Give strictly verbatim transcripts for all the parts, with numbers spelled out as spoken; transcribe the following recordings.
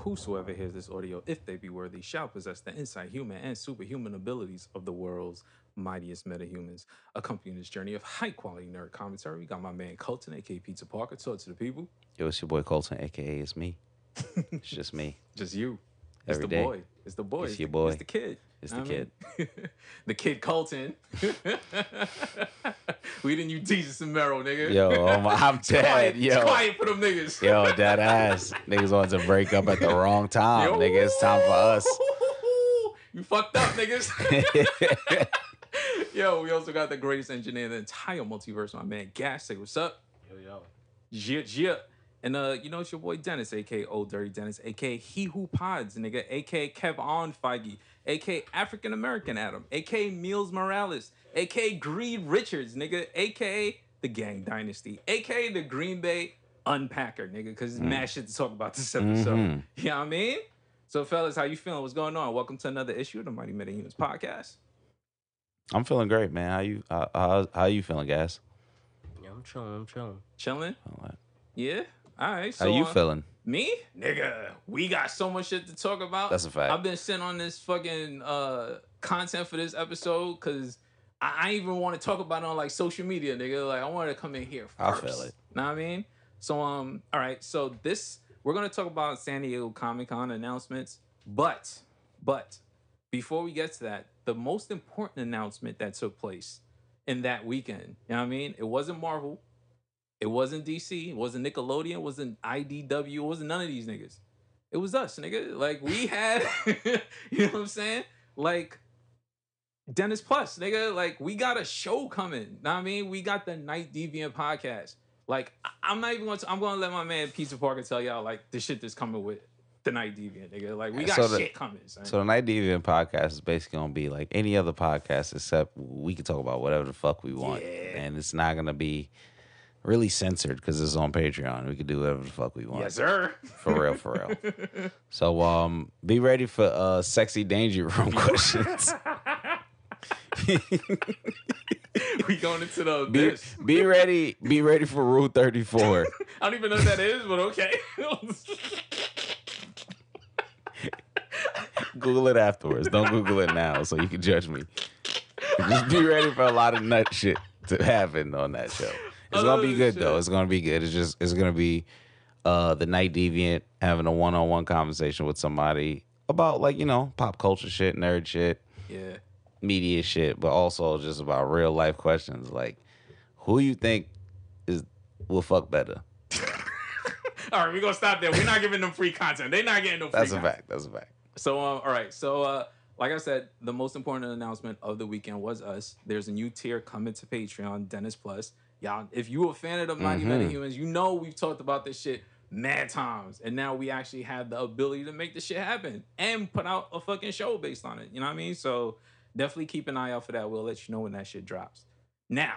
whosoever hears this audio, if they be worthy, shall possess the insight, human, and superhuman abilities of the world's mightiest metahumans. Accompanying this journey of high-quality nerd commentary, we got my man Colton, a k a. Pizza Parker. Talk to the people. Yo, it's your boy Colton, a k a it's me. It's just me. Just you. Every it's the day. boy. It's the boy. It's, it's your the, boy. It's the kid. It's the I kid. The kid Colton. We didn't use Jesus and Merrill, nigga. Yo, I'm, I'm dead. Quiet, yo. Quiet for them niggas. Yo, dead ass. Niggas wanted to break up at the wrong time. Yo. Nigga, it's time for us. You fucked up, niggas. Yo, we also got the greatest engineer in the entire multiverse, my man Gash. Say what's up. Yo, yo. Yeah, yeah. And, uh, you know, it's your boy Dennis, a k a. Old Dirty Dennis, a k a. He Who Pods, nigga, a k a. Kevin Feige, a k a. African American Adam, a k a. Miles Morales, a k a. Greed Richards, nigga, a k a. The Gang Dynasty, a k a. The Green Bay Unpacker, nigga, because there's mm. mad shit to talk about this episode. Mm-hmm. You know what I mean? So, fellas, how you feeling? What's going on? Welcome to another issue of the Mighty Metahumans podcast. I'm feeling great, man. How you uh, how, how you feeling, guys? Yeah, I'm chilling. I'm chilling. Chilling? Right. Yeah? All right. So, how you uh, feeling? Me? Nigga, we got so much shit to talk about. That's a fact. I've been sitting on this fucking uh, content for this episode because I, I even want to talk about it on, like, social media, nigga. Like, I wanted to come in here first. I feel it. Know what I mean? So, um, all right. So, this, we're going to talk about San Diego Comic-Con announcements. But, but, before we get to that, the most important announcement that took place in that weekend, you know what I mean? It wasn't Marvel. It wasn't D C, it wasn't Nickelodeon, it wasn't I D W, it wasn't none of these niggas. It was us, nigga. Like, we had, you know what I'm saying? Like, Dennis Plus, nigga. Like, we got a show coming. Know what I mean? We got the Night Deviant podcast. Like, I'm not even going to, I'm going to let my man Pizza Parker tell y'all, like, the shit that's coming with the Night Deviant, nigga. Like, we got so the, shit coming. Son. So the Night Deviant podcast is basically going to be like any other podcast, except we can talk about whatever the fuck we want. Yeah. And it's not going to be really censored because it's on Patreon. We could do whatever the fuck we want. Yes, sir. For real, for real. So um, be ready for uh, sexy danger room questions. We going into the be, be ready. Be ready for Rule thirty-four. I don't even know what that is, but okay. Google it afterwards. Don't Google it now so you can judge me. Just be ready for a lot of nut shit to happen on that show. It's gonna be good shit. though. It's gonna be good. It's just it's gonna be uh, the Night Deviant having a one on one conversation with somebody about, like, you know, pop culture shit, nerd shit, yeah, media shit, but also just about real life questions like who you think is will fuck better. All right, we're gonna stop there. We're not giving them free content. They're not getting no free That's content. That's a fact. That's a fact. So um, all right. So uh, like I said, the most important announcement of the weekend was us. There's a new tier coming to Patreon, Dennis Plus. Y'all, if you a fan of the Mighty mm-hmm. Metahumans, you know we've talked about this shit mad times. And now we actually have the ability to make this shit happen and put out a fucking show based on it. You know what I mean? So definitely keep an eye out for that. We'll let you know when that shit drops. Now,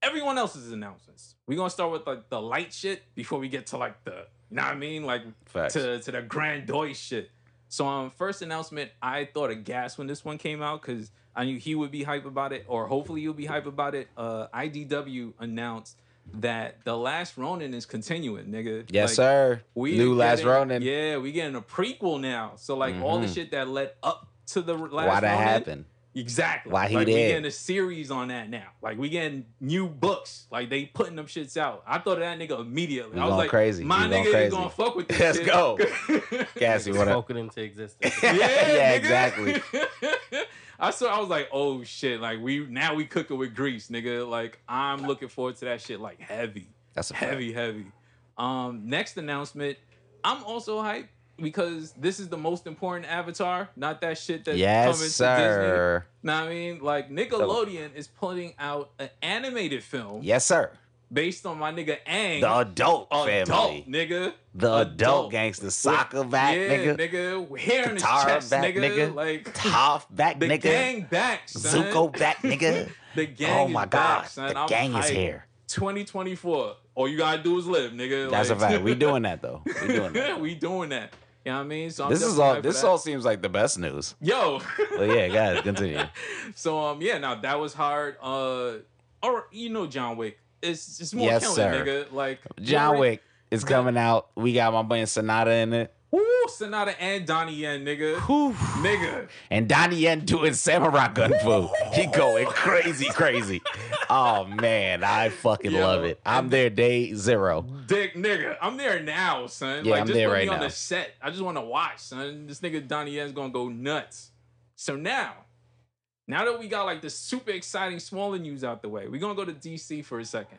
everyone else's announcements. We're going to start with, like, the light shit before we get to, like, the, you know what I mean? Like, Facts. to to the grandiose shit. So um, first announcement, I thought of Gas when this one came out because I knew he would be hype about it, or hopefully you'll be hype about it. Uh, I D W announced that The Last Ronin is continuing, nigga. Yes, like, sir. We New Last getting, Ronin. Yeah, we getting a prequel now. So, like, mm-hmm. all the shit that led up to the Last Why Ronin. Why that happened. Exactly. Why he like, did. We getting a series on that now. Like, we getting new books. Like, they putting them shits out. I thought of that nigga immediately. We I was like, crazy. my we nigga crazy. is going to fuck with this Let's shit. Let's go. Gassy, what up? Spoken into existence. yeah, yeah exactly. I saw. I was like, "Oh shit!" Like we now we cook it with grease, nigga. Like I'm looking forward to that shit. Like heavy. That's a heavy, fact. heavy. Um, next announcement. I'm also hyped because this is the most important Avatar, not that shit that's yes, coming sir. to Disney. Know what I mean, like Nickelodeon is putting out an animated film. Yes, sir. Based on my nigga Aang. The adult, adult family. nigga. The adult, adult gangster. Soccer back, yeah, nigga. nigga. Hair in his chest, back, nigga. nigga. Like, Toph back, the nigga. The gang back, son. Zuko back, nigga. the gang Oh, my is God. Back, son. The I'm gang hyped. is here. twenty twenty-four. All you got to do is live, nigga. That's like, a fact. We doing that, though. We doing that. we doing that. You know what I mean? So I'm this is all. This all seems like the best news. Yo. Well, yeah, guys, continue. So, um, yeah, now that was hard. Uh, or, you know John Wick. It's it's more yes, killing, sir. nigga. Like John Wick is coming out. We got my boy Sonata in it. Woo, Sonata and Donnie Yen, nigga. Woo. Nigga. And Donnie Yen doing samurai gun food. He going crazy, crazy. Oh, man. I fucking Yo, love it. I'm there day zero. Dick, nigga. I'm there now, son. Yeah, like, I'm just there right now. Just put me on the set. I just want to watch, son. This nigga Donnie Yen's going to go nuts. So now, now that we got, like, the super exciting smaller news out the way, we're going to go to D C for a second.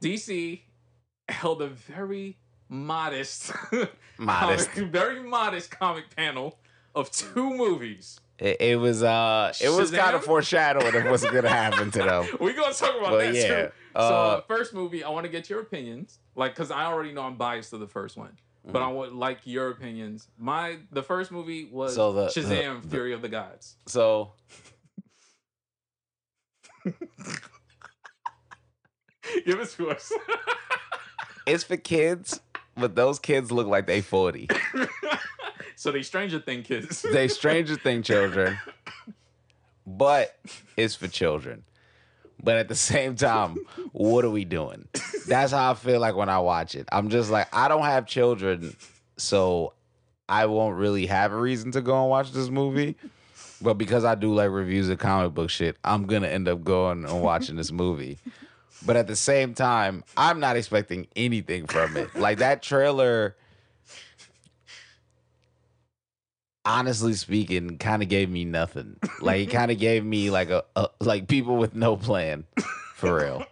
D C held a very... Modest, modest, comic, very modest comic panel of two movies. It, it was, uh, it Shazam? was kind of foreshadowing of what's gonna happen to them. We're gonna talk about but that yeah. too. Uh, so, uh, first movie, I want to get your opinions, like, because I already know I'm biased to the first one, mm-hmm. but I would like your opinions. My the first movie was so the, Shazam: the, Fury the, of the Gods. So. Give it to us. It's for kids. But those kids look like they forty. So they Stranger Thing kids. They Stranger Thing children. But it's for children. But at the same time, what are we doing? That's how I feel like when I watch it. I'm just like, I don't have children, so I won't really have a reason to go and watch this movie. But because I do like reviews of comic book shit, I'm going to end up going and watching this movie. But at the same time, I'm not expecting anything from it. Like, that trailer, honestly speaking, kind of gave me nothing. Like, it kind of gave me, like, a, a like people with no plan, for real.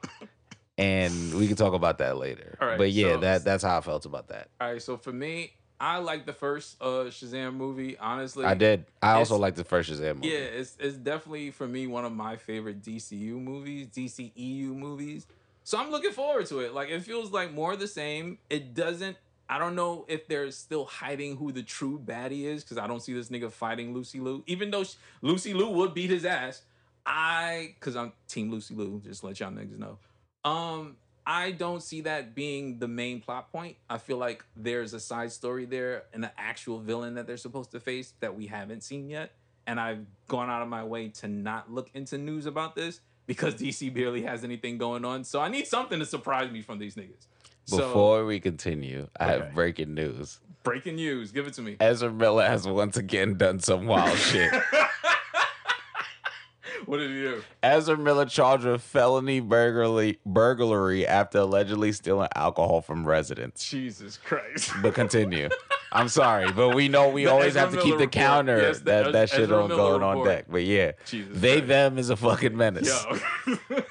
And we can talk about that later. All right, but, yeah, so, that that's how I felt about that. All right, so for me, I liked the first uh, Shazam movie, honestly. I did. I also liked the first Shazam movie. Yeah, it's it's definitely, for me, one of my favorite D C U movies, D C E U movies. So I'm looking forward to it. Like, it feels like more of the same. It doesn't... I don't know if they're still hiding who the true baddie is, because I don't see this nigga fighting Lucy Liu. Even though she, Lucy Liu would beat his ass, I... Because I'm Team Lucy Liu, just to let y'all niggas know. Um... I don't see that being the main plot point. I feel like there's a side story there and an actual villain that they're supposed to face that we haven't seen yet. And I've gone out of my way to not look into news about this because D C barely has anything going on. So I need something to surprise me from these niggas. Before so, we continue, I okay. have breaking news. Breaking news. Give it to me. Ezra Miller has once again done some wild shit. What did he do? Ezra Miller charged with felony burglary, burglary after allegedly stealing alcohol from residents. Jesus Christ. But continue. I'm sorry, but we know we the always Ezra have to Miller keep the report. counter. Yes, that Ez- that shit Ezra on Miller going report. on deck. But yeah, Jesus they Christ. them is a fucking menace. Yo.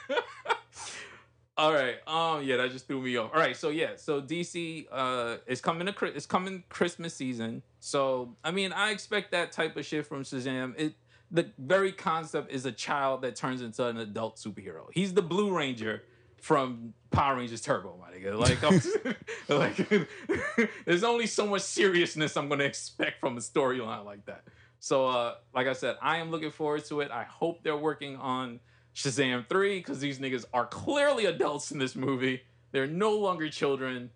All right. Um. Yeah, that just threw me off. All right. So yeah. So D C uh is coming to it's coming Christmas season. So I mean, I expect that type of shit from Shazam. It. The very concept is a child that turns into an adult superhero. He's the Blue Ranger from Power Rangers Turbo, my nigga. Like, I'm, like there's only so much seriousness I'm going to expect from a storyline like that. So, uh, like I said, I am looking forward to it. I hope they're working on Shazam three because these niggas are clearly adults in this movie. They're no longer children.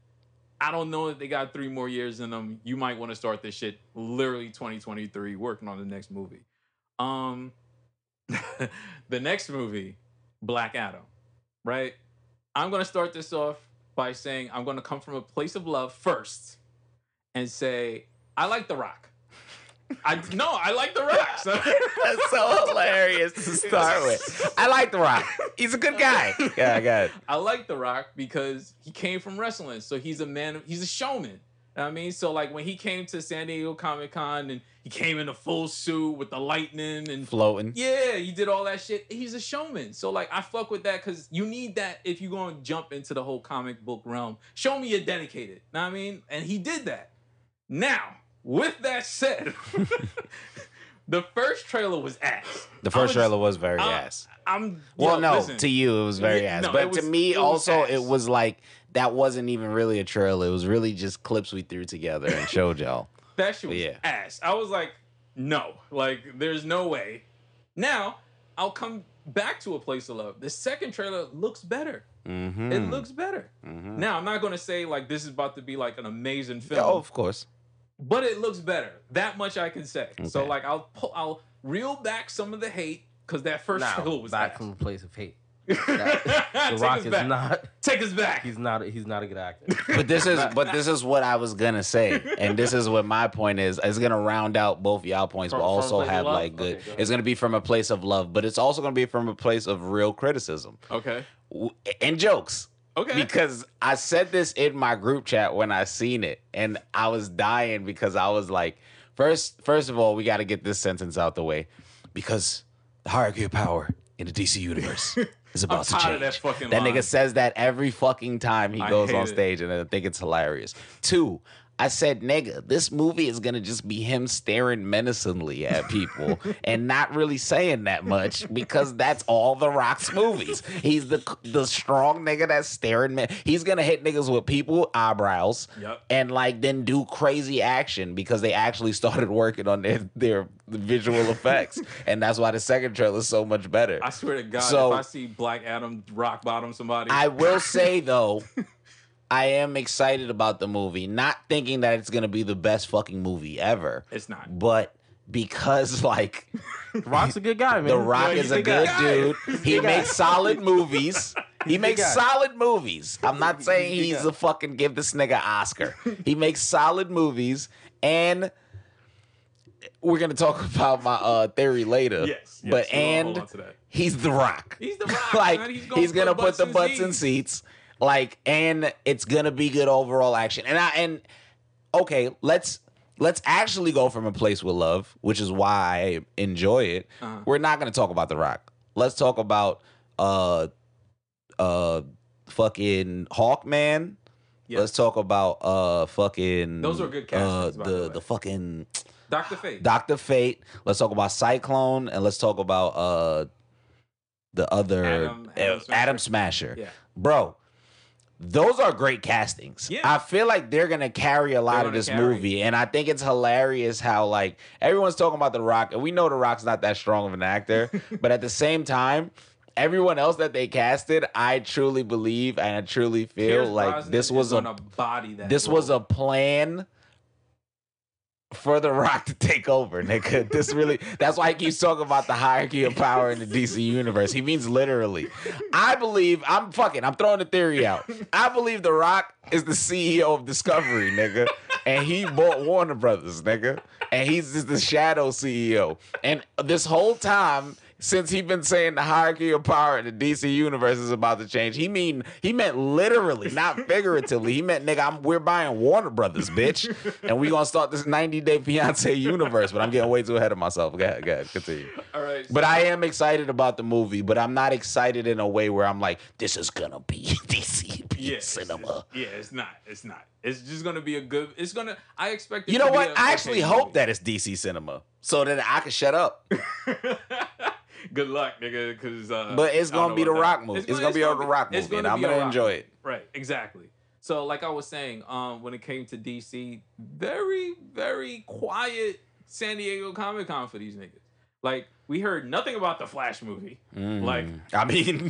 I don't know if they got three more years in them. You might want to start this shit literally twenty twenty-three working on the next movie. Um, the next movie, Black Adam, right? I'm going to start this off by saying I'm going to come from a place of love first and say, I like The Rock. I No, I like The Rock. So. That's so hilarious to start with. I like The Rock. He's a good guy. Yeah, I got it. I like The Rock because he came from wrestling. So he's a man, he's a showman. I mean, so like when he came to San Diego Comic-Con and he came in a full suit with the lightning and floating. Yeah, he did all that shit. He's a showman. So like I fuck with that because you need that if you're going to jump into the whole comic book realm. Show me you're dedicated. Know what I mean? And he did that. Now, with that said, the first trailer was ass. The first was, trailer was very I'm, ass. I'm Well, yo, no, listen. to you it was very it, ass. No, but was, to me it also ass. it was like that wasn't even really a trailer. It was really just clips we threw together and showed y'all. That shit was yeah. ass. I was like, no. Like, there's no way. Now, I'll come back to a place of love. The second trailer looks better. Mm-hmm. It looks better. Mm-hmm. Now, I'm not going to say, like, this is about to be, like, an amazing film. Oh, of course. But it looks better. That much I can say. Okay. So, like, I'll, pull, I'll reel back some of the hate because that first no, trailer was back ass. Back from a place of hate. The Rock is back. not. Take us back. He's not. He's not a good actor. But this is. But this is what I was gonna say, and this is what my point is. It's gonna round out both y'all points, from, but also have like good. Okay, go it's gonna be from a place of love, but it's also gonna be from a place of real criticism. Okay. And jokes. Okay. Because I said this in my group chat when I seen it, and I was dying because I was like, first, first of all, we got to get this sentence out the way, because the hierarchy of power in the D C universe is about to change. That, that nigga says that every fucking time he I goes on stage, it. and I think it's hilarious. Two, I said, nigga, this movie is gonna just be him staring menacingly at people and not really saying that much, because that's all The Rock's movies. He's the the strong nigga that's staring. Man, he's gonna hit niggas with people eyebrows, yep. and like then do crazy action, because they actually started working on their their visual effects, and that's why the second trailer is so much better. I swear to God, so, if I see Black Adam rock bottom somebody, I will say though. I am excited about the movie, not thinking that it's going to be the best fucking movie ever. It's not. But because, like... The Rock's a good guy, man. The Rock yeah, is a good guy. dude. He makes solid movies. He makes solid movies. I'm not saying he's a fucking give this nigga Oscar. He makes solid movies, and... We're gonna talk about my uh, theory later. Yes, yes but and he's The Rock. He's The Rock. Like man. he's gonna, he's gonna put, put the butts in seats. Like, and it's gonna be good overall action. And I and okay, let's let's actually go from a place with love, which is why I enjoy it. Uh-huh. We're not gonna talk about The Rock. Let's talk about uh uh fucking Hawkman. Yes. Let's talk about uh fucking those are good castings, uh, the, by the way. the fucking. Doctor Fate. Doctor Fate. Let's talk about Cyclone, and let's talk about uh, the other Adam, Adam, uh, Smasher. Adam Smasher. Yeah. Bro, those are great castings. Yeah. I feel like they're going to carry a lot they're of this carry. movie, and I think it's hilarious how like everyone's talking about The Rock, and we know The Rock's not that strong of an actor, but at the same time, everyone else that they casted, I truly believe and I truly feel Pierce like Brosnan this was a body that this role. was a plan for The Rock to take over, nigga. This really, that's why he keeps talking about the hierarchy of power in the D C universe. He means literally. I believe, I'm fucking, I'm throwing the theory out. I believe The Rock is the C E O of Discovery, nigga. And he bought Warner Brothers, nigga. And he's just the shadow C E O. And this whole time, since he's been saying the hierarchy of power in the D C universe is about to change, he mean he meant literally, not figuratively. He meant, nigga, I'm, we're buying Warner Brothers, bitch, and we're gonna start this ninety day fiance universe. But I'm getting way too ahead of myself. Go ahead, go ahead, continue. All right. So but I am excited about the movie, but I'm not excited in a way where I'm like, this is gonna be D C yeah, cinema. It's, yeah, it's not. It's not. It's just gonna be a good. It's gonna. I expect. It you know to what? Be a, I actually okay hope movie. that it's D C cinema, so that I can shut up. Good luck, nigga. Because uh, but it's gonna be the Rock movie. It's, it's gonna, gonna be on the Rock movie, gonna and I'm gonna enjoy it. Right, exactly. So, like I was saying, um, when it came to D C, very, very quiet San Diego Comic Con for these niggas. Like, we heard nothing about the Flash movie. Mm. Like, I mean,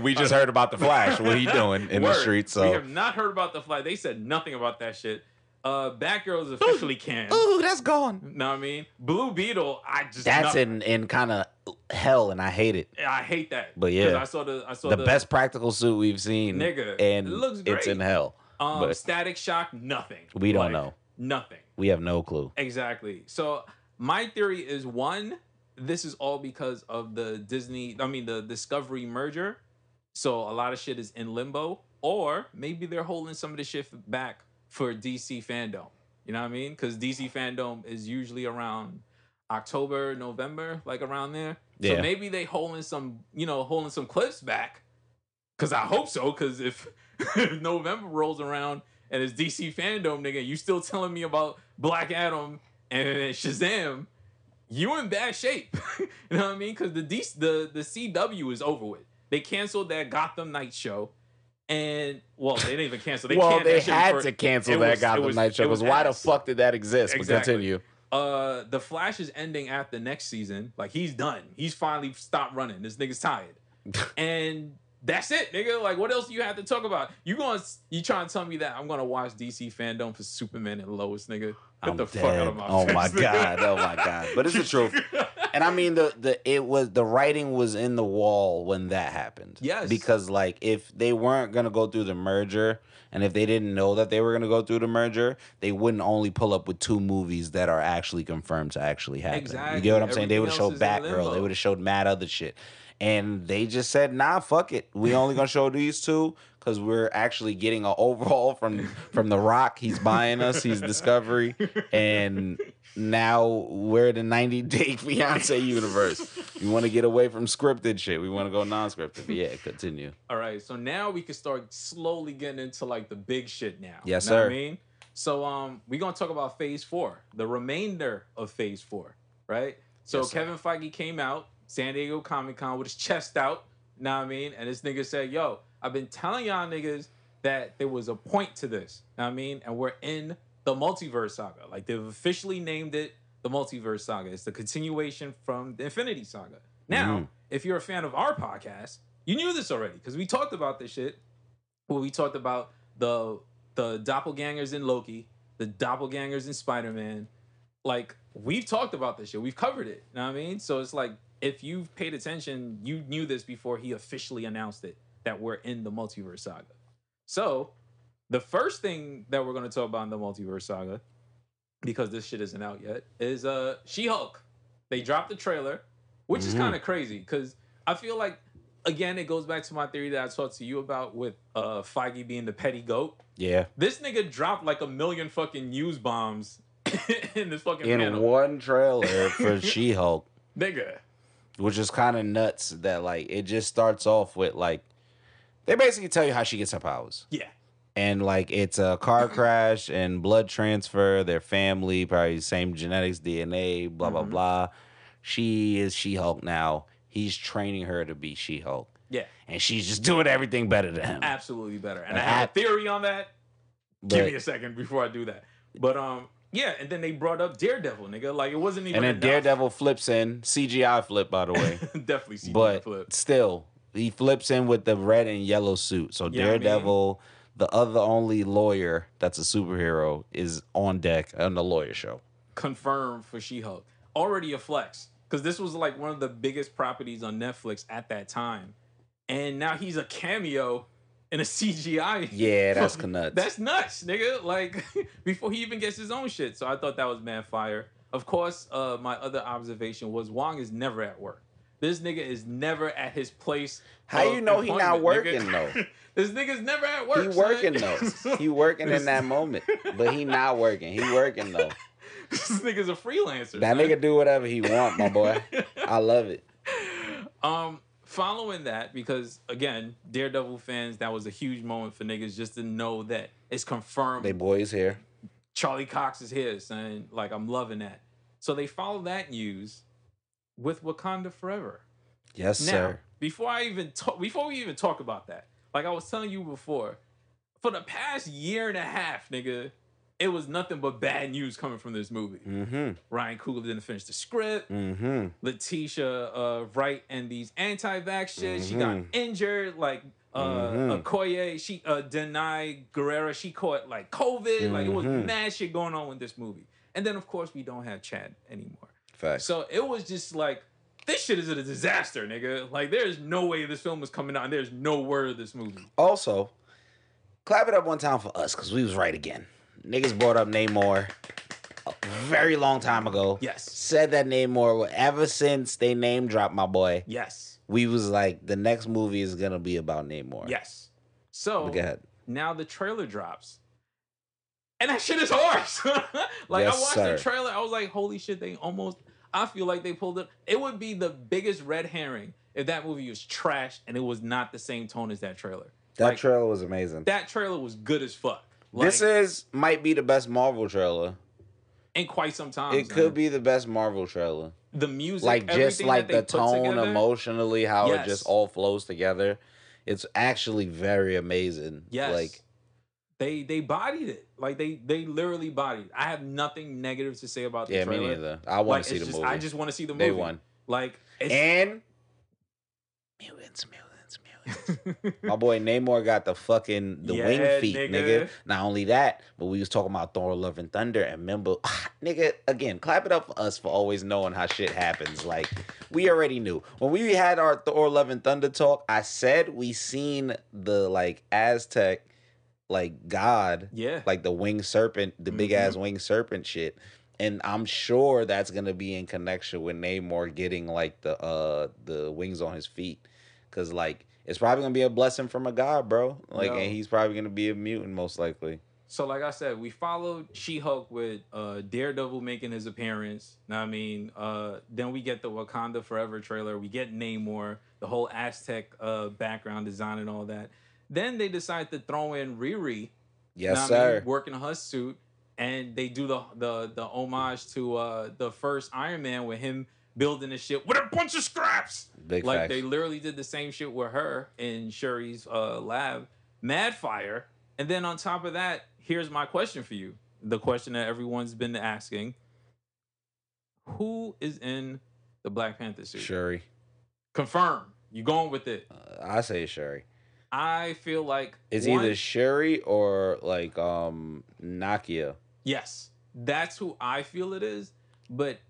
we just heard about the Flash. What are you doing in word. the streets? So we have not heard about the Flash. They said nothing about that shit. Uh, Batgirl is officially canned. Ooh, that's gone. Know what I mean? Blue Beetle, I just that's nothing. in in kind of hell, and I hate it. I hate that. But yeah, I saw the I saw the, the best practical suit we've seen, nigga, and it looks great. It's in hell. Um, but Static Shock, nothing. We don't like, know nothing. We have no clue. Exactly. So my theory is one: this is all because of the Disney, I mean the Discovery merger. So a lot of shit is in limbo, or maybe they're holding some of the shit back for D C fandom, you know what I mean? Because D C fandom is usually around October, November, like around there. Yeah. So maybe they holding some, you know, holding some clips back. Because I hope so. Because if, if November rolls around and it's D C fandom, nigga, you still telling me about Black Adam and Shazam, you in bad shape. You know what I mean? Because the, the the C W is over with. They canceled that Gotham Night show. And, well, they didn't even cancel. They well, they had for, to cancel that was, Gotham was, Night show. Because why ass. the fuck did that exist? Exactly. But continue. Uh, the Flash is ending after next season. Like, he's done. He's finally stopped running. This nigga's tired. And that's it, nigga. Like, what else do you have to talk about? You gonna you trying to tell me that I'm going to watch D C fandom for Superman and Lois, nigga? Get I'm the dead. fuck out of my face. Oh, my God. Oh, my God. But it's the truth. And I mean, the the it was the writing was in the wall when that happened. Yes, because like if they weren't gonna go through the merger, and if they didn't know that they were gonna go through the merger, they wouldn't only pull up with two movies that are actually confirmed to actually happen. Exactly. You get what I'm Everything saying? They would have showed Batgirl. They would have showed mad other shit. And they just said, nah, fuck it. We only gonna show these two because we're actually getting an overhaul from from The Rock. He's buying us. He's Discovery. And now we're the ninety day fiance universe. We want to get away from scripted shit. We want to go non-scripted. But yeah, continue. All right. So now we can start slowly getting into like the big shit now. Yes, know sir. What I mean? So um, we're gonna talk about phase four, the remainder of phase four, right? So yes, Kevin Feige came out San Diego Comic-Con with his chest out, know what I mean? And this nigga said, yo, I've been telling y'all niggas that there was a point to this, know what I mean? And we're in the Multiverse Saga. Like, they've officially named it the Multiverse Saga. It's the continuation from the Infinity Saga. Now, mm-hmm. if you're a fan of our podcast, you knew this already because we talked about this shit. Well, we talked about the, the doppelgangers in Loki, the doppelgangers in Spider-Man. Like, we've talked about this shit. We've covered it, know what I mean? So it's like, if you've paid attention, you knew this before he officially announced it, that we're in the Multiverse Saga. So the first thing that we're going to talk about in the Multiverse Saga, because this shit isn't out yet, is uh, She-Hulk. They dropped the trailer, which mm-hmm. is kind of crazy because I feel like, again, it goes back to my theory that I talked to you about with uh, Feige being the petty goat. Yeah. This nigga dropped like a million fucking news bombs in this fucking In panel. one trailer for She-Hulk. Nigga. Which is kind of nuts that, like, it just starts off with, like, they basically tell you how she gets her powers. Yeah. And, like, it's a car crash and blood transfer, their family, probably same genetics, D N A, blah, mm-hmm. blah, blah. She is She-Hulk now. He's training her to be She-Hulk. Yeah. And she's just doing everything better than him. Absolutely better. And like, I have I, a theory on that. But, give me a second before I do that. But, um... yeah, and then they brought up Daredevil, nigga. Like, it wasn't even... And then enough. Daredevil flips in. C G I flip, by the way. Definitely C G I but flip. But still, he flips in with the red and yellow suit. So yeah, Daredevil, I mean, the other only lawyer that's a superhero, is on deck on the lawyer show. Confirmed for She-Hulk. Already a flex. Because this was, like, one of the biggest properties on Netflix at that time. And now he's a cameo... in a C G I. Yeah, that's nuts. That's nuts, nigga. Like, before he even gets his own shit. So I thought that was mad fire. Of course, uh, my other observation was Wong is never at work. This nigga is never at his place. How you know he not working, nigga. though? This nigga's never at work. He working, son. though. He working in that moment. But he not working. He working, though. This nigga's a freelancer. That man. Nigga do whatever he want, my boy. I love it. Um... Following that, because, again, Daredevil fans, that was a huge moment for niggas just to know that it's confirmed. They boy is here. Charlie Cox is here, son. Like, I'm loving that. So they follow that news with Wakanda Forever. Yes, now, sir. Before I even talk, before we even talk about that, like I was telling you before, for the past year and a half, nigga, it was nothing but bad news coming from this movie. Mm-hmm. Ryan Coogler didn't finish the script. Mm-hmm. Letitia uh, Wright and these anti-vax shit. Mm-hmm. She got injured. Like uh, mm-hmm. Okoye, she uh, denied Guerrera. She caught like COVID. Mm-hmm. Like it was mad shit going on with this movie. And then of course we don't have Chad anymore. Facts. So it was just like this shit is a disaster, nigga. Like there is no way this film is coming out. And there's no word of this movie. Also, clap it up one time for us because we was right again. Niggas brought up Namor a very long time ago. Yes. Said that Namor, ever since they name dropped my boy. Yes. We was like, the next movie is going to be about Namor. Yes. So, go ahead. Now the trailer drops. And that shit is horse. Like, yes, I watched sir. the trailer. I was like, holy shit, they almost, I feel like they pulled it. It would be the biggest red herring if that movie was trash and it was not the same tone as that trailer. That like, trailer was amazing. That trailer was good as fuck. Like, this is might be the best Marvel trailer in quite some time. It man. could be the best Marvel trailer. The music, like just like the tone, together, emotionally, how yes. it just all flows together. It's actually very amazing. Yes, like they they bodied it. Like they they literally bodied it. I have nothing negative to say about the yeah, trailer. Yeah, me neither. I want like, to see the just, movie. I just want to see the movie. They won. Like it's, and mutants, mutants, mutants. My boy Namor got the fucking the yeah, wing feet, nigga. nigga. Not only that, but we was talking about Thor, Love, and Thunder, and remember, ah, nigga, again, clap it up for us for always knowing how shit happens. Like, we already knew. When we had our Thor, Love, and Thunder talk, I said we seen the, like, Aztec, like, god. Yeah. Like, the winged serpent, the mm-hmm. big-ass winged serpent shit. And I'm sure that's going to be in connection with Namor getting, like, the, uh, the wings on his feet. Because, like, it's probably going to be a blessing from a god, bro. Like, no. And he's probably going to be a mutant, most likely. So, like I said, we followed She-Hulk with uh, Daredevil making his appearance. Know what I mean? Uh, then we get the Wakanda Forever trailer. We get Namor, the whole Aztec uh, background design and all that. Then they decide to throw in Riri. Yes, sir. I mean? Working her suit. And they do the the, the homage to uh, the first Iron Man with him building the ship with a bunch of scraps. Big like, facts. They literally did the same shit with her in Shuri's uh, lab. Mad fire. And then on top of that, here's my question for you. The question that everyone's been asking. Who is in the Black Panther suit? Shuri. Confirm. You going with it. Uh, I say Shuri. I feel like... It's one, either Shuri or, like, um, Nakia. Yes. That's who I feel it is. But,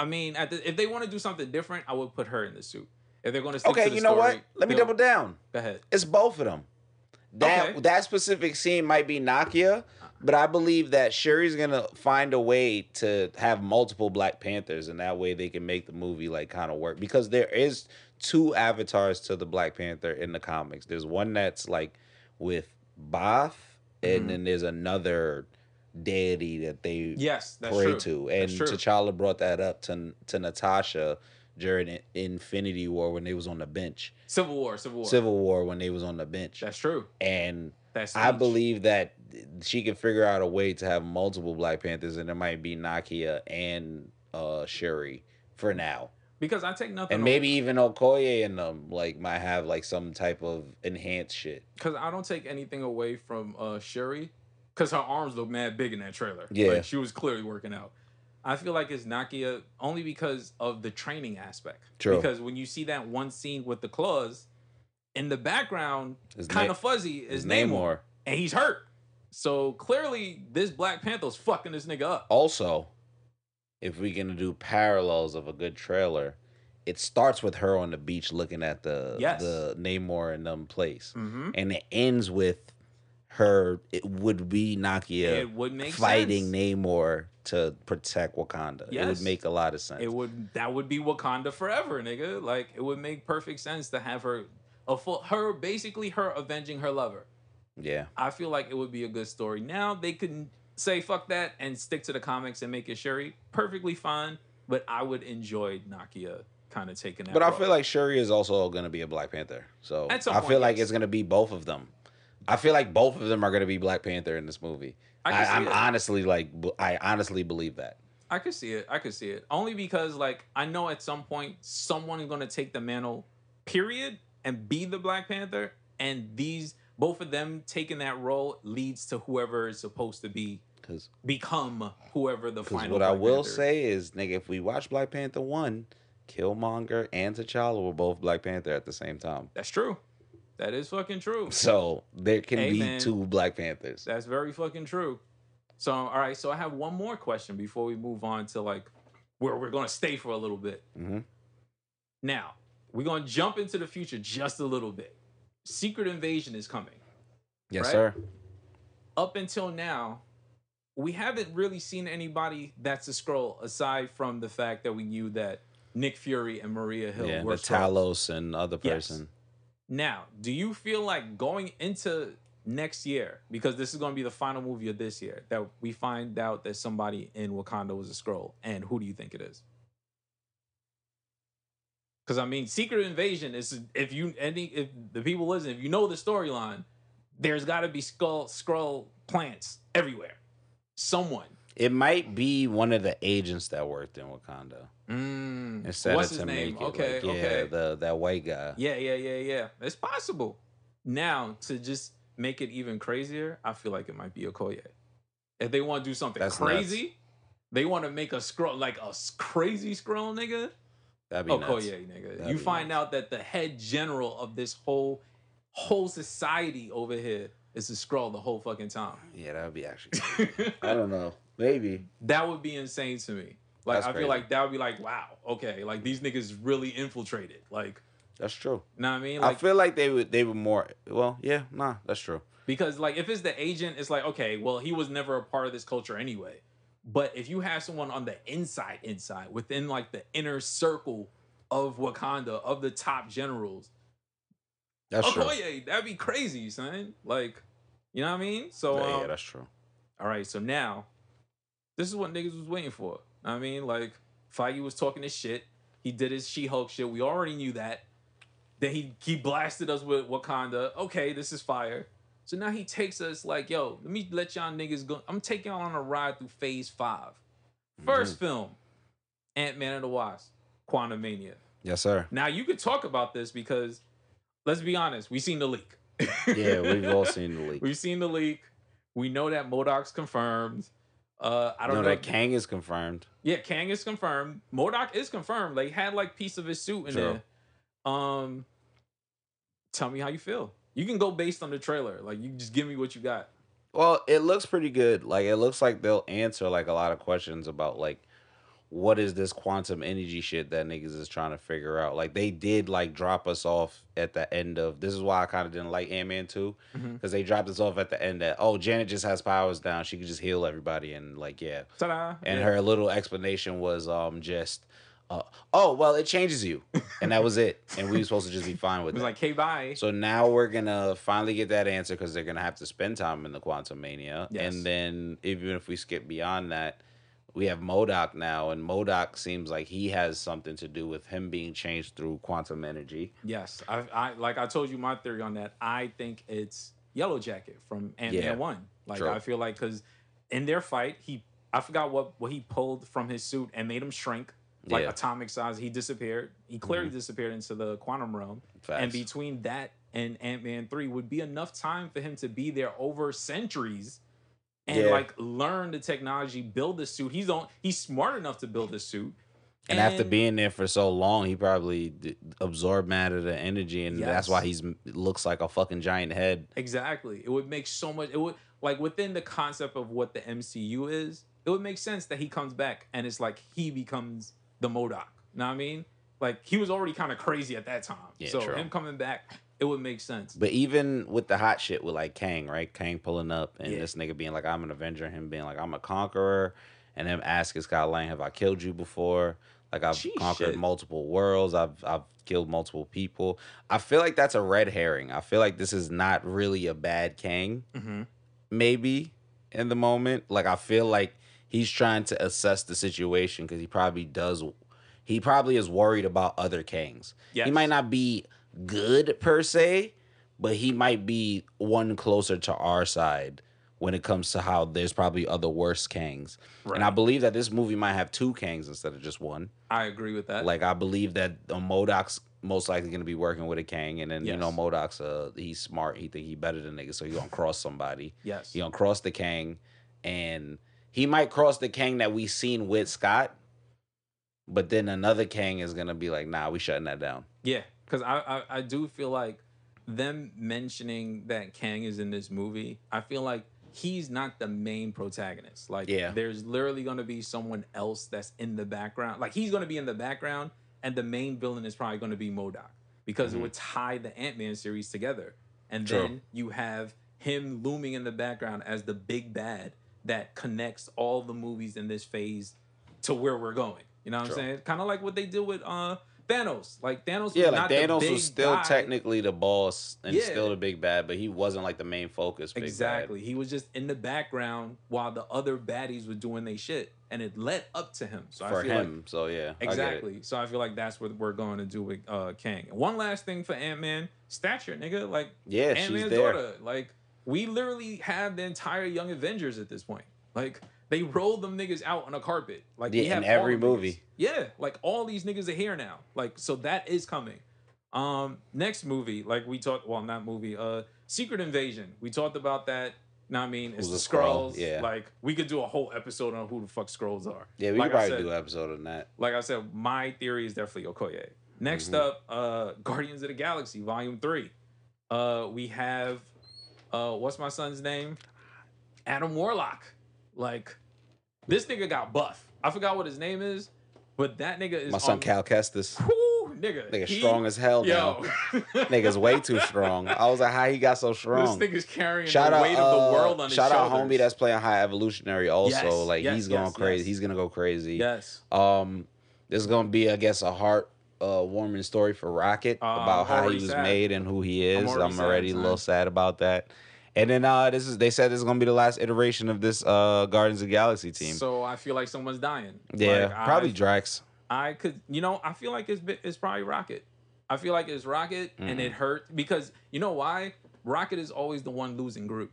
I mean, at the, if they want to do something different, I would put her in the suit. If they're going to stick okay, to the you know story, what? Let me double down. Go ahead. It's both of them. That okay. that specific scene might be Nakia, but I believe that Shuri's going to find a way to have multiple Black Panthers, and that way they can make the movie, like, kind of work. Because there is two avatars to the Black Panther in the comics. There's one that's, like, with Ba'ath, and mm-hmm. then there's another deity that they yes, that's pray true. to. And that's T'Challa brought that up to, to Natasha during Infinity War when they was on the bench. Civil War, Civil War. Civil War when they was on the bench. That's true. And that's I believe that she can figure out a way to have multiple Black Panthers, and it might be Nakia and uh, Shuri for now. Because I take nothing. And maybe away. even Okoye and them like might have like some type of enhanced shit. Because I don't take anything away from uh, Shuri, because her arms look mad big in that trailer. Yeah, like, she was clearly working out. I feel like it's Nakia only because of the training aspect. True. Because when you see that one scene with the claws, in the background, kind of fuzzy is Namor, and he's hurt. So clearly, this Black Panther's fucking this nigga up. Also, if we're gonna do parallels of a good trailer, it starts with her on the beach looking at the yes. the Namor and them place, mm-hmm. and it ends with her. It would be Nakia it would make fighting sense. Namor to protect Wakanda. Yes. It would make a lot of sense. It would that would be Wakanda Forever, nigga. Like it would make perfect sense to have her a full, her basically her avenging her lover. Yeah, I feel like it would be a good story. Now they couldn't. Say fuck that and stick to the comics and make it Shuri perfectly fine, but I would enjoy Nakia kind of taking that. But role. I feel like Shuri is also going to be a Black Panther, so I point, feel like yes. it's going to be both of them. I feel like both of them are going to be Black Panther in this movie. I I, I'm it. honestly like I honestly believe that. I could see it. I could see it only because like I know at some point someone is going to take the mantle, period, and be the Black Panther, and these both of them taking that role leads to whoever is supposed to be. Become whoever the final. What Black I will Panther. say is, nigga, if we watch Black Panther one, Killmonger and T'Challa were both Black Panther at the same time. That's true. That is fucking true. So there can hey, be man. two Black Panthers. That's very fucking true. So all right, so I have one more question before we move on to like where we're gonna stay for a little bit. Mm-hmm. Now we're gonna jump into the future just a little bit. Secret Invasion is coming. Yes, right? sir. Up until now. We haven't really seen anybody that's a Skrull aside from the fact that we knew that Nick Fury and Maria Hill yeah, were the Talos and other person. Yes. Now, do you feel like going into next year, because this is going to be the final movie of this year, that we find out that somebody in Wakanda was a Skrull? And who do you think it is? Because, I mean, Secret Invasion is, if you any if the people listen, if you know the storyline, there's got to be Skrull, Skrull plants everywhere. Someone. It might be one of the agents that worked in Wakanda. Mm, instead what's of his name? It, okay, like, yeah, okay. The, that white guy. Yeah, yeah, yeah, yeah. It's possible. Now, to just make it even crazier, I feel like it might be Okoye. If they want to do something That's crazy, nuts. They want to make a Skrull, like a crazy Skrull nigga, that'd be Okoye, nuts. nigga. That'd you find nuts. out that the head general of this whole whole society over here is a Skrull the whole fucking time. Yeah, that would be actually... I don't know. Maybe. That would be insane to me. Like, that's I crazy. Feel like that would be like, wow, okay, like these niggas really infiltrated. Like... That's true. You know what I mean? Like, I feel like they would they were more... Well, yeah, nah, that's true. Because, like, if it's the agent, it's like, okay, well, he was never a part of this culture anyway. But if you have someone on the inside, inside, within, like, the inner circle of Wakanda, of the top generals... That's Okoye, true. Okoye, that'd be crazy, son. Like, you know what I mean? So yeah, um, yeah, that's true. All right, so now, this is what niggas was waiting for. I mean, like, Feige was talking his shit. He did his She-Hulk shit. We already knew that. Then he, he blasted us with Wakanda. Okay, this is fire. So now he takes us like, yo, let me let y'all niggas go. I'm taking y'all on a ride through phase five. First mm-hmm. film, Ant-Man and the Wasp, Quantumania. Yes, sir. Now, you could talk about this because... Let's be honest. We've seen the leak. Yeah, we've all seen the leak. We've seen the leak. We know that MODOK's confirmed. Uh, I don't no, know that Kang is confirmed. Yeah, Kang is confirmed. MODOK is confirmed. They like, had like piece of his suit in True. There. Um, tell me how you feel. You can go based on the trailer. Like, you just give me what you got. Well, it looks pretty good. Like, it looks like they'll answer like a lot of questions about like, what is this quantum energy shit that niggas is trying to figure out? Like, they did, like, drop us off at the end of... This is why I kind of didn't like Ant-Man two. Because mm-hmm. they dropped us off at the end that, oh, Janet just has powers now. She can just heal everybody. And, like, yeah. Ta-da. And yeah. her little explanation was um just, uh, oh, well, it changes you. And that was it. And we were supposed to just be fine with it. It was that. Like, hey, bye. So now we're going to finally get that answer because they're going to have to spend time in the Quantum Mania. Yes. And then even if we skip beyond that... We have MODOK now, and MODOK seems like he has something to do with him being changed through quantum energy. Yes. I, I like I told you my theory on that. I think it's Yellow Jacket from Ant-Man yeah. one. Like, True. I feel like because in their fight, he I forgot what, what he pulled from his suit and made him shrink, like yeah. atomic size. He disappeared. He clearly mm-hmm. disappeared into the quantum realm. Facts. And between that and Ant-Man three would be enough time for him to be there over centuries. And, yeah. like, learn the technology, build the suit. He's on, He's smart enough to build the suit. And, and after being there for so long, he probably d- absorbed matter of the energy, and yes. that's why he's looks like a fucking giant head. Exactly. It would make so much... It would Like, within the concept of what the M C U is, it would make sense that he comes back, and it's like he becomes the MODOK. You know what I mean? Like, he was already kind of crazy at that time. Yeah, so true. Him coming back... It would make sense. But even with the hot shit with, like, Kang, right? Kang pulling up and yeah. this nigga being like, I'm an Avenger, him being like, I'm a conqueror, and him asking Scott Lang, have I killed you before? Like, I've Jeez, conquered shit. multiple worlds. I've I've killed multiple people. I feel like that's a red herring. I feel like this is not really a bad Kang, mm-hmm. maybe, in the moment. Like, I feel like he's trying to assess the situation because he probably does. He probably is worried about other Kangs. Yes. He might not be... good per se, but he might be one closer to our side when it comes to how there's probably other worse Kangs. Right. And I believe that this movie might have two Kangs instead of just one. I agree with that. Like, I believe that MODOK's most likely going to be working with a Kang, and then, yes. you know, MODOK's, uh, he's smart. He think he better than niggas, so he going to cross somebody. Yes. He going to cross the Kang, and he might cross the Kang that we seen with Scott, but then another Kang is going to be like, nah, we shutting that down. Yeah. Because I, I, I do feel like them mentioning that Kang is in this movie, I feel like he's not the main protagonist. Like, yeah. there's literally going to be someone else that's in the background. Like, he's going to be in the background, and the main villain is probably going to be MODOK. Because mm-hmm. it would tie the Ant-Man series together. And True. Then you have him looming in the background as the big bad that connects all the movies in this phase to where we're going. You know what True. I'm saying? Kind of like what they did with... uh. Thanos, like Thanos, yeah, was like not Thanos the big was still guy. Technically the boss and yeah. still the big bad, but he wasn't like the main focus. Big exactly, bad. He was just in the background while the other baddies were doing their shit, and it led up to him. So for I feel him, like, so yeah, exactly. I so I feel like that's what we're going to do with uh, Kang. And one last thing for Ant-Man, stature, nigga, like yeah, Ant-Man's daughter. Like we literally have the entire Young Avengers at this point. Like they roll them niggas out on a carpet. Like yeah, we have in every movie. Niggas. Yeah, like, all these niggas are here now. Like, so that is coming. Um, next movie, like, we talked... Well, not movie. Uh, Secret Invasion. We talked about that. You know what I mean? It's Who's the Skrulls. Yeah. Like, we could do a whole episode on who the fuck Skrulls are. Yeah, we like could probably said, do an episode on that. Like I said, my theory is definitely Okoye. Next mm-hmm. up, uh, Guardians of the Galaxy, Volume three. Uh, we have, uh, what's my son's name? Adam Warlock. Like, this nigga got buff. I forgot what his name is, but that nigga is my son on... Cal Kestis. Woo, nigga, nigga he... strong as hell now. Nigga's way too strong. I was like, how he got so strong? This nigga's carrying shout the out, weight uh, of the world on his shoulders. Shout out homie that's playing High Evolutionary also. Yes, like yes, he's going yes, crazy. Yes. He's gonna go crazy. Yes. Um, this is gonna be, I guess, a heart uh, warming story for Rocket uh, about how he was sad. made and who he is. I'm already, I'm already sad, a little man. sad about that. And then uh, this is they said this is gonna be the last iteration of this uh, Guardians of the Galaxy team. So I feel like someone's dying. Yeah, like, probably I, Drax. I could, you know, I feel like it's it's probably Rocket. I feel like it's Rocket, mm. and it hurt because you know why? Rocket is always the one losing Groot.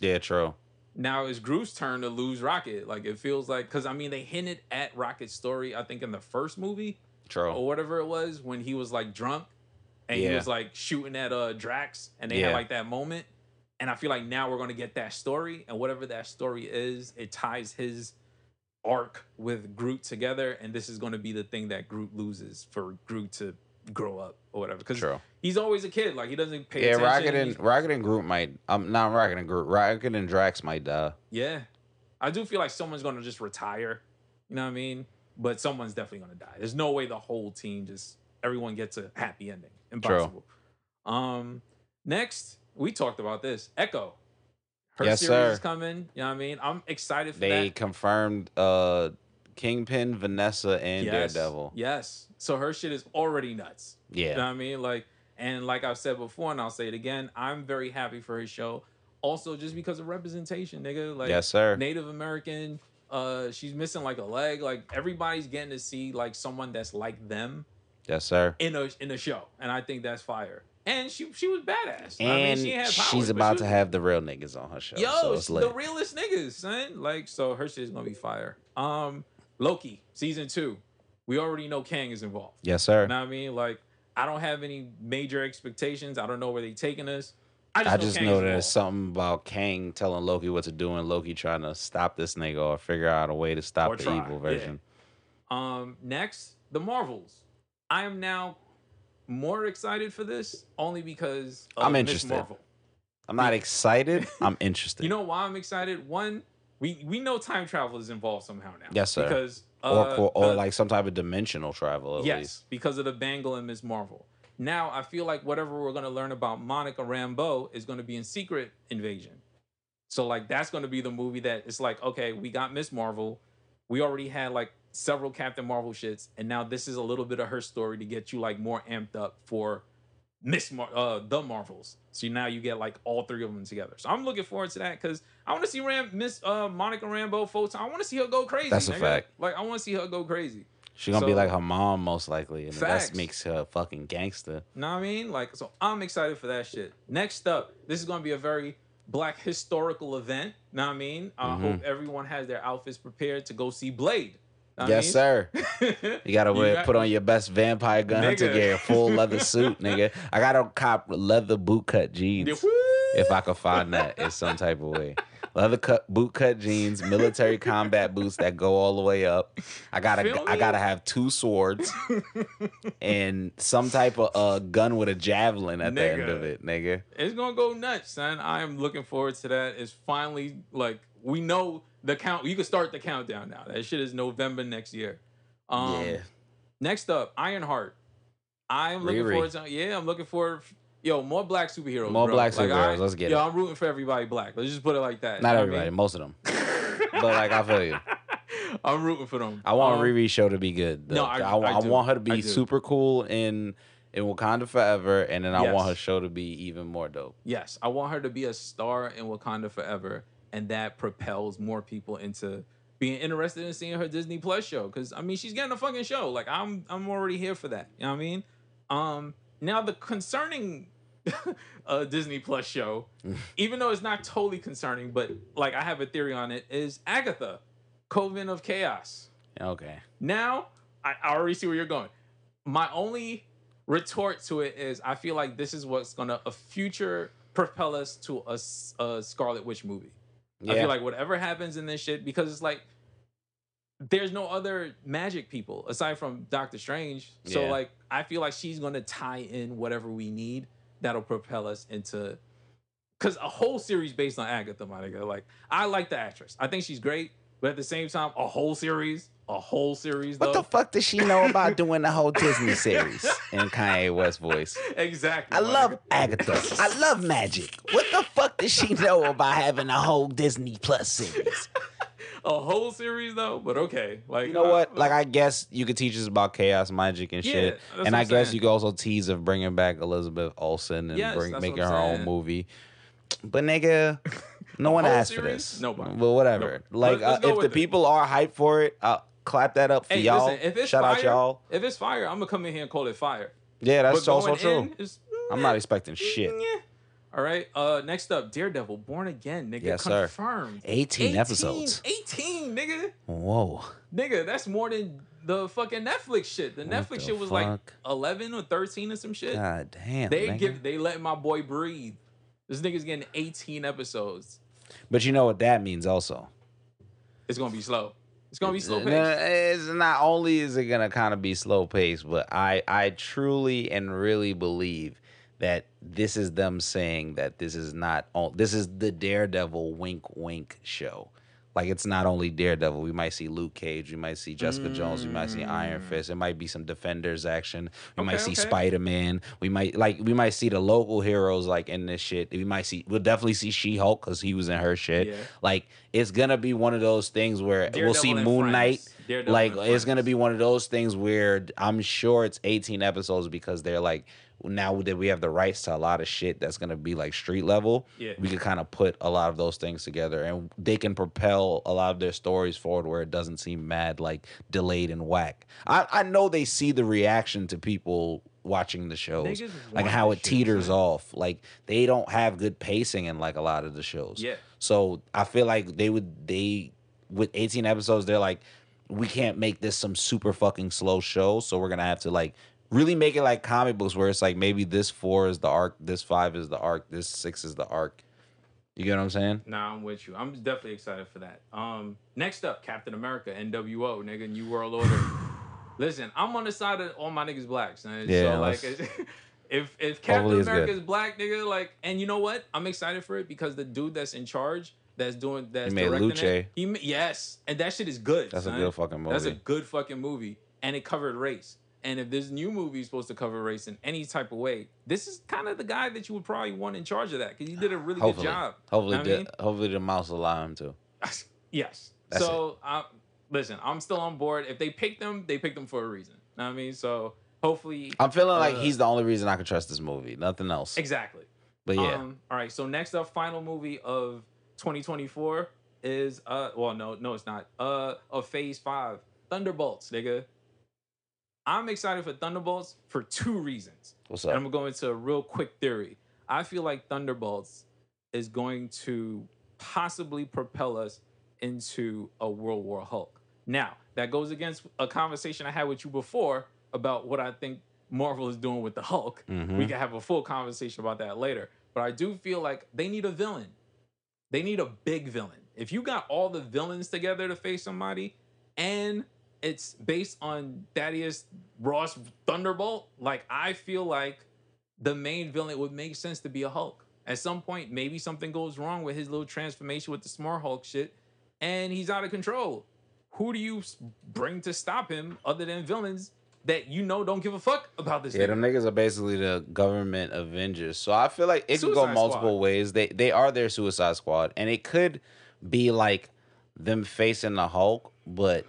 Yeah, true. Now it's Groot's turn to lose Rocket. Like it feels like because I mean they hinted at Rocket's story I think in the first movie, true, or whatever it was when he was like drunk and yeah. he was like shooting at uh, Drax, and they yeah. had like that moment. And I feel like now we're going to get that story. And whatever that story is, it ties his arc with Groot together. And this is going to be the thing that Groot loses for Groot to grow up or whatever. Because he's always a kid. Like, he doesn't pay yeah, attention. Yeah, Rocket, Rocket and Groot might... Um, not Rocket and Groot. Rocket and Drax might die. Yeah. I do feel like someone's going to just retire. You know what I mean? But someone's definitely going to die. There's no way the whole team just... Everyone gets a happy ending. Impossible. True. Um, next... We talked about this. Echo. Her yes, series sir. is coming. You know what I mean? I'm excited for they that. They confirmed uh, Kingpin, Vanessa, and yes. Daredevil. Yes. So her shit is already nuts. Yeah. You know what I mean? Like, and like I've said before, and I'll say it again, I'm very happy for his show. Also, just because of representation, nigga. Like, yes, sir. Native American. Uh, she's missing, like, a leg. Like, everybody's getting to see, like, someone that's like them. Yes, sir. In a, in a show. And I think that's fire. And she she was badass. And I mean, she had powers, she's about she was... to have the real niggas on her show. Yo, so it's the realest niggas, son. Like, so her shit is gonna be fire. Um, Loki season two, we already know Kang is involved. Yes, sir. You know what I mean, like, I don't have any major expectations. I don't know where they taking us. I just I know, just know there's something about Kang telling Loki what to do, and Loki trying to stop this nigga or figure out a way to stop or the try. evil version. Yeah. Um, next, the Marvels. I am now. More excited for this only because of I'm interested. Miz Marvel. I'm not excited. I'm interested. You know why I'm excited? One, we we know time travel is involved somehow now. Yes, sir. Because uh, or, or, the, or like some type of dimensional travel. At yes, least. Because of the Bangle and Miz Marvel. Now I feel like whatever we're going to learn about Monica Rambeau is going to be in Secret Invasion. So like that's going to be the movie that it's like, okay, we got Miz Marvel. We already had like. Several Captain Marvel shits, and now this is a little bit of her story to get you like more amped up for Miss Mar uh, the Marvels. So now you get like all three of them together. So I'm looking forward to that because I want to see Ram Miss uh, Monica Rambeau, folks. I want to see her go crazy. That's a nigga. fact. Like I want to see her go crazy. She's gonna so, be like her mom most likely, and facts. That makes her a fucking gangster. Know what I mean? Like so, I'm excited for that shit. Next up, this is gonna be a very Black historical event. Know what I mean? I mm-hmm. hope everyone has their outfits prepared to go see Blade. I yes, mean? sir. You gotta wear, you got, put on your best vampire gun hunter gear, full leather suit, nigga. I gotta cop leather bootcut jeans if I could find that in some type of way. Leather cut bootcut jeans, military combat boots that go all the way up. I gotta, Feel I me? gotta have two swords and some type of uh, gun with a javelin at nigga. the end of it, nigga. It's gonna go nuts, son. I am looking forward to that. It's finally like we know. The count you can start the countdown now. That shit is November next year. Um yeah. Next up, Ironheart. I'm looking Riri. forward to yeah, I'm looking forward yo, more black superheroes. More bro. black superheroes, like, I, let's get yo, it. Yo, I'm rooting for everybody black. Let's just put it like that. Not everybody, I mean? most of them. But like I feel you. I'm rooting for them. I want um, Riri's show to be good. Though. No, I, I, I, I want her to be super cool in in Wakanda Forever, and then I yes. want her show to be even more dope. Yes, I want her to be a star in Wakanda Forever. And that propels more people into being interested in seeing her Disney Plus show. Because, I mean, she's getting a fucking show. Like, I'm I'm already here for that. You know what I mean? Um, now, the concerning uh, Disney Plus show, even though it's not totally concerning, but, like, I have a theory on it, is Agatha, Coven of Chaos. Okay. Now, I, I already see where you're going. My only retort to it is I feel like this is what's going to a future propel us to a, a Scarlet Witch movie. Yeah. I feel like whatever happens in this shit, because it's like there's no other magic people aside from Doctor Strange. So yeah. like I feel like she's gonna tie in whatever we need that'll propel us into, because a whole series based on Agatha, my nigga. Like, I like the actress. I think she's great. But at the same time, a whole series, a whole series, though. What the fuck does she know about doing the whole Disney series in Kanye West's voice? Exactly. I love Agatha. I love magic. What the fuck does she know about having a whole Disney Plus series? A whole series, though? But okay. Like, you know uh, what? Like, I guess you could teach us about chaos, magic, and yeah, shit. And I guess saying. you could also tease of bringing back Elizabeth Olsen and yes, bring, making her saying. own movie. But nigga... No one asked series? for this. Nobody. But whatever. Nope. Like, uh, if the it. people are hyped for it, I'll clap that up for hey, y'all. Listen, if it's Shout fire, out y'all. If it's fire, I'm going to come in here and call it fire. Yeah, that's also true. Is, I'm not expecting shit. Yeah. All right. Uh, next up, Daredevil, Born Again, nigga. Yes, Confirmed. Sir. eighteen episodes. eighteen, nigga. Whoa. Nigga, that's more than the fucking Netflix shit. The what Netflix the shit was fuck? like eleven or thirteen or some shit. God damn, They nigga. give. They let my boy breathe. This nigga's getting eighteen episodes. But you know what that means also. It's going to be slow. It's going to be slow paced. It's not only is it going to kind of be slow paced, but I, I truly and really believe that this is them saying that this is not, this is the Daredevil wink wink show. Like, it's not only Daredevil. We might see Luke Cage. We might see Jessica mm. Jones. We might see Iron Fist. It might be some Defenders action. We okay, might see okay. Spider-Man. We might like we might see the local heroes like in this shit. We might see we'll definitely see She-Hulk because he was in her shit. Yeah. Like, it's gonna be one of those things where Daredevil we'll see Moon Knight. Like, it's gonna be one of those things where I'm sure it's eighteen episodes because they're like, now that we have the rights to a lot of shit that's going to be like street level, yeah. we can kind of put a lot of those things together and they can propel a lot of their stories forward where it doesn't seem mad, like delayed and whack. I, I know they see the reaction to people watching the shows, like how it teeters off. Like, they don't have good pacing in like a lot of the shows. Yeah. So I feel like they would, they, with eighteen episodes, they're like, we can't make this some super fucking slow show. So we're going to have to like, really make it like comic books where it's like maybe this four is the arc, this five is the arc, this six is the arc. You get what I'm saying? Nah, I'm with you. I'm definitely excited for that. Um, next up, Captain America, N W O, nigga, New World Order. Listen, I'm on the side of all my niggas blacks. Man. Yeah, so like, if if Captain America is black, nigga, like, and you know what? I'm excited for it because the dude that's in charge, that's doing, that's he made directing Luce. It. He made, yes, and that shit is good. That's son. a good fucking movie. That's a good fucking movie, and it covered race. And if this new movie is supposed to cover race in any type of way, this is kind of the guy that you would probably want in charge of that because he did a really hopefully. good job. Hopefully, you know the, hopefully the mouse allow him to. Yes. That's so, I, listen, I'm still on board. If they pick them, they pick them for a reason. You know what I mean? So, hopefully... I'm feeling uh, like he's the only reason I can trust this movie. Nothing else. Exactly. But yeah. Um, all right. So, next up, final movie of twenty twenty-four is... uh Well, no, no, it's not. Uh, Of Phase five. Thunderbolts, nigga. I'm excited for Thunderbolts for two reasons. What's up? And I'm going to go into a real quick theory. I feel like Thunderbolts is going to possibly propel us into a World War Hulk. Now, that goes against a conversation I had with you before about what I think Marvel is doing with the Hulk. Mm-hmm. We can have a full conversation about that later. But I do feel like they need a villain. They need a big villain. If you got all the villains together to face somebody and... it's based on Thaddeus Ross Thunderbolt. Like, I feel like the main villain would make sense to be a Hulk. At some point, maybe something goes wrong with his little transformation with the Smart Hulk shit, and he's out of control. Who do you bring to stop him other than villains that you know don't give a fuck about this? Yeah, nigga. Them niggas are basically the government Avengers. So I feel like it could go multiple squad. ways. They, they are their Suicide Squad, and it could be like them facing the Hulk, but...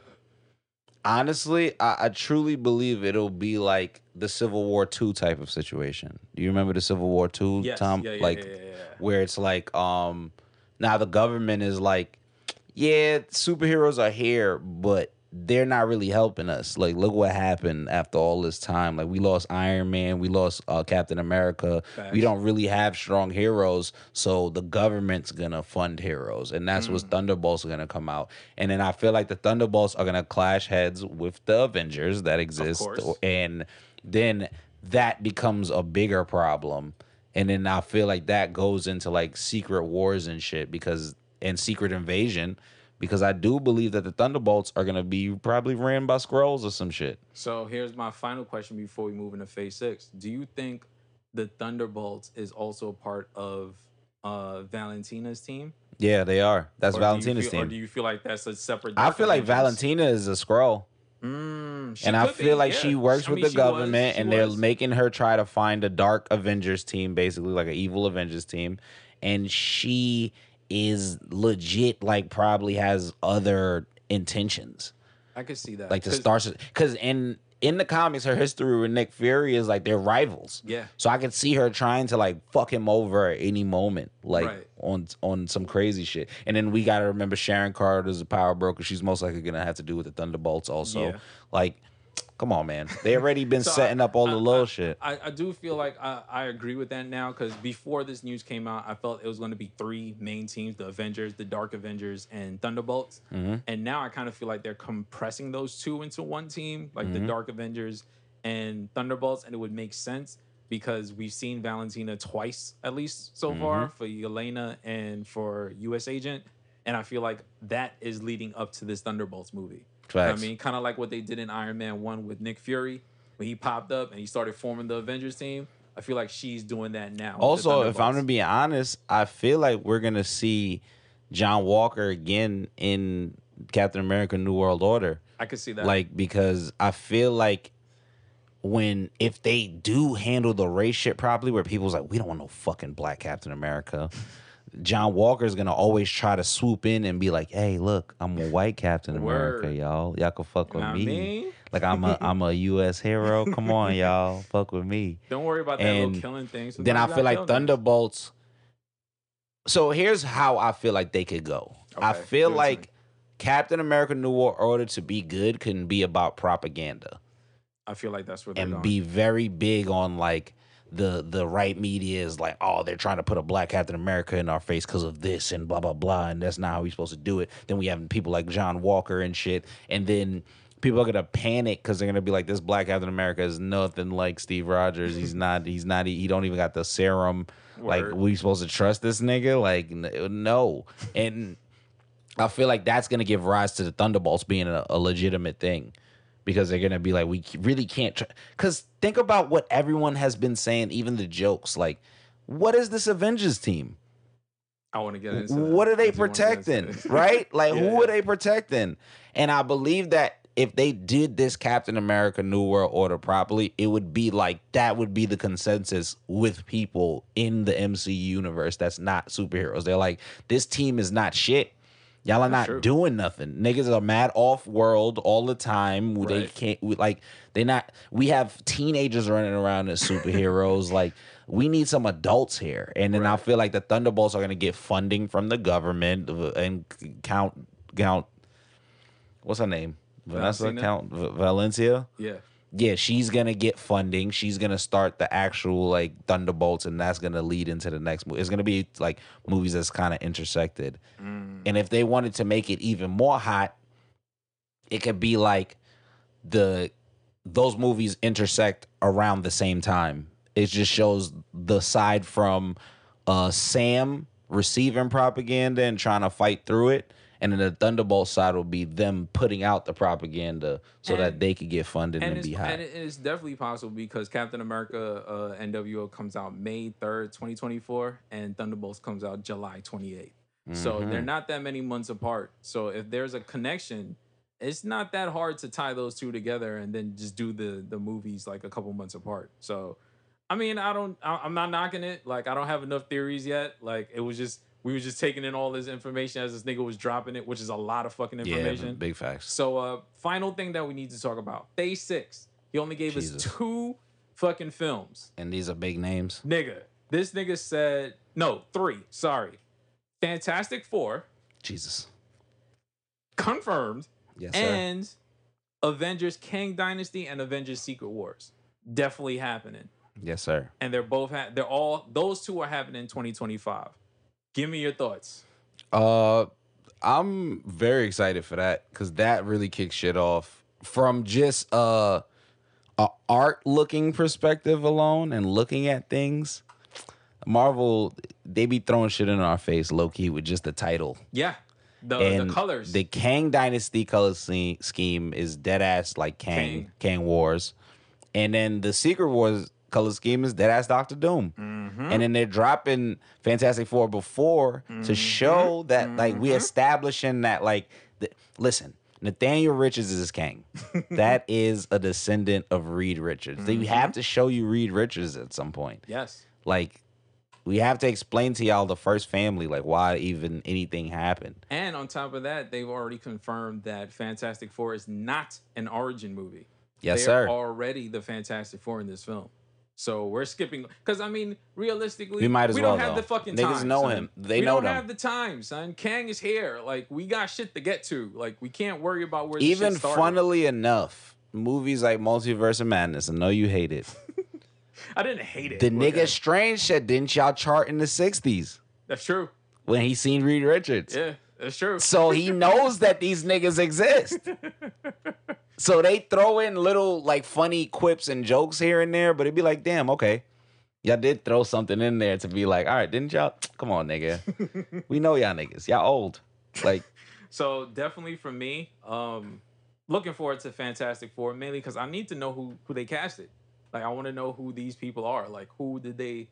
honestly, I, I truly believe it'll be like the Civil War two type of situation. Do you remember the Civil War two, yes. Tom? Yeah, yeah, like, yeah, yeah, yeah. Where it's like, um, now the government is like, yeah, superheroes are here, but they're not really helping us. Like, look what happened after all this time. Like, we lost Iron Man, we lost uh, Captain America. Facts. We don't really have strong heroes, so the government's gonna fund heroes, and that's mm. what Thunderbolts are gonna come out. And then I feel like the Thunderbolts are gonna clash heads with the Avengers that exist, and then that becomes a bigger problem. And then I feel like that goes into like Secret Wars and shit because and Secret Invasion. Because I do believe that the Thunderbolts are going to be probably ran by Skrulls or some shit. So here's my final question before we move into Phase six. Do you think the Thunderbolts is also part of uh, Valentina's team? Yeah, they are. That's or Valentina's feel, team. Or do you feel like that's a separate? I feel like Valentina is a Skrull. Mm, and I feel be, like yeah. she works I with mean, the government was, and was. they're making her try to find a dark Avengers team, basically like an evil Avengers team. And she is legit, like probably has other intentions. I could see that. Like the stars, because in, in the comics, her history with Nick Fury is like they're rivals. Yeah. So I could see her trying to like fuck him over at any moment, like right. on on some crazy shit. And then we got to remember Sharon Carter's a power broker. She's most likely going to have to do with the Thunderbolts also. Yeah. Like, come on, man. They already been so setting I, up all I, the little I, shit. I, I do feel like I, I agree with that now, because before this news came out, I felt it was going to be three main teams, the Avengers, the Dark Avengers, and Thunderbolts. Mm-hmm. And now I kind of feel like they're compressing those two into one team, like mm-hmm. the Dark Avengers and Thunderbolts. And it would make sense because we've seen Valentina twice, at least so mm-hmm. far, for Yelena and for U S Agent. And I feel like that is leading up to this Thunderbolts movie. You know I mean, kind of like what they did in Iron Man one with Nick Fury when he popped up and he started forming the Avengers team. I feel like she's doing that now. Also, if I'm going to be honest, I feel like we're going to see John Walker again in Captain America New World Order. I could see that. Like, because I feel like when, if they do handle the race shit properly, where people's like, we don't want no fucking black Captain America. John Walker's going to always try to swoop in and be like, hey, look, I'm a white Captain America, y'all. Y'all can fuck with I me. Mean? Like, I'm a, I'm a U S hero. Come on, y'all. Fuck with me. Don't worry about that and little killing thing. So then I feel like Thunderbolts. Things. So here's how I feel like they could go. Okay, I feel like me. Captain America New World Order to be good can be about propaganda. I feel like that's where they're and going. And be very big on, like, The the right media is like, oh, they're trying to put a black Captain America in our face because of this and blah, blah, blah, and that's not how we're supposed to do it. Then we have people like John Walker and shit, and then people are going to panic because they're going to be like, this black Captain America is nothing like Steve Rogers. He's not, he's not, he, he don't even got the serum. Word. Like, we supposed to trust this nigga? Like, no. And I feel like that's going to give rise to the Thunderbolts being a, a legitimate thing. Because they're going to be like, we really can't. Because think about what everyone has been saying, even the jokes. Like, what is this Avengers team? I want to get into that. What are they protecting, right? Like, yeah, who yeah. are they protecting? And I believe that if they did this Captain America New World Order properly, it would be like, that would be the consensus with people in the M C U universe that's not superheroes. They're like, this team is not shit. Y'all are not doing nothing. Niggas are mad off world all the time. Right. They can't, we, like, they not, we have teenagers running around as superheroes. Like, we need some adults here. And then right. I feel like the Thunderbolts are going to get funding from the government and count, count, what's her name? Vanessa? Count Valencia? Yeah. Yeah, she's going to get funding. She's going to start the actual, like, Thunderbolts, and that's going to lead into the next movie. It's going to be, like, movies that's kind of intersected. Mm. And if they wanted to make it even more hot, it could be, like, the those movies intersect around the same time. It just shows the side from uh, Sam receiving propaganda and trying to fight through it. And then the Thunderbolt side will be them putting out the propaganda so and, that they could get funded and, and be hot. And it's definitely possible because Captain America uh, N W O comes out May third, twenty twenty-four, and Thunderbolts comes out July twenty-eighth. Mm-hmm. So they're not that many months apart. So if there's a connection, it's not that hard to tie those two together and then just do the, the movies like a couple months apart. So, I mean, I don't, I, I'm not knocking it. Like, I don't have enough theories yet. Like, it was just... We were just taking in all this information as this nigga was dropping it, which is a lot of fucking information. Yeah, big facts. So, uh, final thing that we need to talk about. Phase six. He only gave Jesus. us two fucking films. And these are big names. Nigga. This nigga said... No, three. Sorry. Fantastic Four. Jesus. Confirmed. Yes, sir. And Avengers Kang Dynasty and Avengers Secret Wars. Definitely happening. Yes, sir. And they're both... Ha they're all... Those two are happening in twenty twenty-five. Give me your thoughts. Uh, I'm very excited for that because that really kicks shit off from just uh, a art-looking perspective alone and looking at things. Marvel, they be throwing shit in our face, low-key, with just the title. Yeah, the, and the colors. The Kang Dynasty color scheme is dead-ass like Kang, Kang, Kang Wars. And then the Secret Wars color scheme is deadass Doctor Doom. Mm-hmm. And then they're dropping Fantastic Four before mm-hmm. to show that mm-hmm. like we establishing that like the, listen, Nathaniel Richards is Kang. That is a descendant of Reed Richards. Mm-hmm. They have to show you Reed Richards at some point. Yes. Like we have to explain to y'all the first family, like why even anything happened. And on top of that, they've already confirmed that Fantastic Four is not an origin movie. Yes, They're sir. already the Fantastic Four in this film. So we're skipping. Because, I mean, realistically, we, might as we well, don't have though. the fucking Niggas time. Niggas know son. him. They we know them. We don't have the time, son. Kang is here. Like, we got shit to get to. Like, we can't worry about where Even shit started. Even funnily enough, movies like Multiverse of Madness, I know you hate it. I didn't hate it. The nigga okay. Strange shit didn't y'all chart in the sixties. That's true. When he seen Reed Richards. Yeah, that's true. So he knows that these niggas exist. So they throw in little like funny quips and jokes here and there, but it'd be like, damn, okay. Y'all did throw something in there to be like, all right, didn't y'all? Come on, nigga. We know y'all niggas. Y'all old. Like, so definitely for me, um, looking forward to Fantastic Four, mainly because I need to know who, who they casted. Like, I want to know who these people are. Like, who did they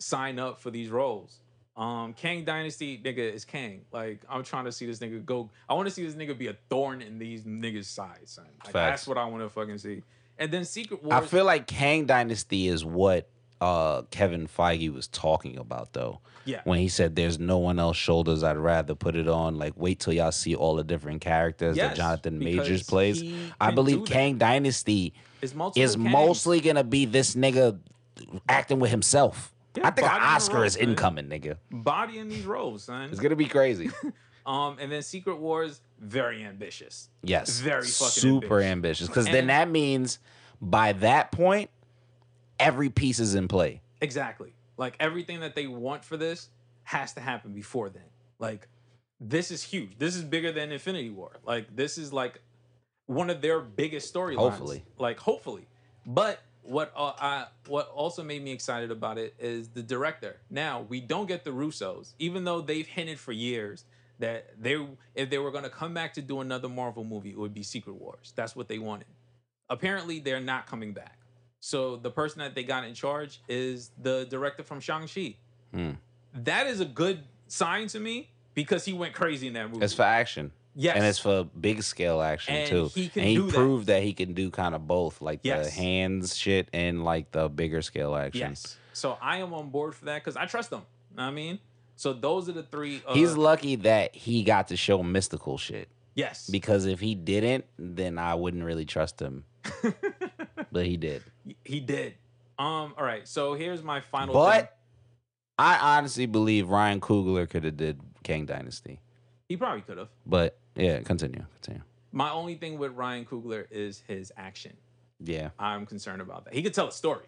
sign up for these roles? Um, Kang Dynasty, nigga, is Kang. Like, I'm trying to see this nigga go. I want to see this nigga be a thorn in these niggas' sides, son. Like, that's what I want to fucking see. And then Secret Wars. I feel like Kang Dynasty is what uh, Kevin Feige was talking about, though. Yeah. When he said, there's no one else's shoulders I'd rather put it on. Like, wait till y'all see all the different characters yes, that Jonathan Majors plays. I believe Kang Dynasty is Kangs. mostly going to be this nigga acting with himself. Yeah, I think an Oscar roles, is incoming, man. nigga. Bodying these roles, son. It's gonna be crazy. um, and then Secret Wars, very ambitious. Yes, very fucking super ambitious. Because then that means by that point, every piece is in play. Exactly. Like everything that they want for this has to happen before then. Like this is huge. This is bigger than Infinity War. Like this is like one of their biggest storylines. Hopefully. Like hopefully, but. What uh, I, what also made me excited about it is the director. Now, we don't get the Russos, even though they've hinted for years that they if they were going to come back to do another Marvel movie, it would be Secret Wars. That's what they wanted. Apparently, they're not coming back. So the person that they got in charge is the director from Shang-Chi. Mm. That is a good sign to me because he went crazy in that movie. It's for action. Yes. And it's for big scale action, and too. He can and he do proved that. that he can do kind of both, like yes. the hands shit and like the bigger scale action. Yes. So I am on board for that because I trust him. You know what I mean? So those are the three. Uh, He's lucky that he got to show mystical shit. Yes. Because if he didn't, then I wouldn't really trust him. But he did. He did. Um. All right. So here's my final But thing. I honestly believe Ryan Coogler could have did Kang Dynasty. He probably could have. But, yeah, continue. Continue. My only thing with Ryan Coogler is his action. Yeah. I'm concerned about that. He could tell a story,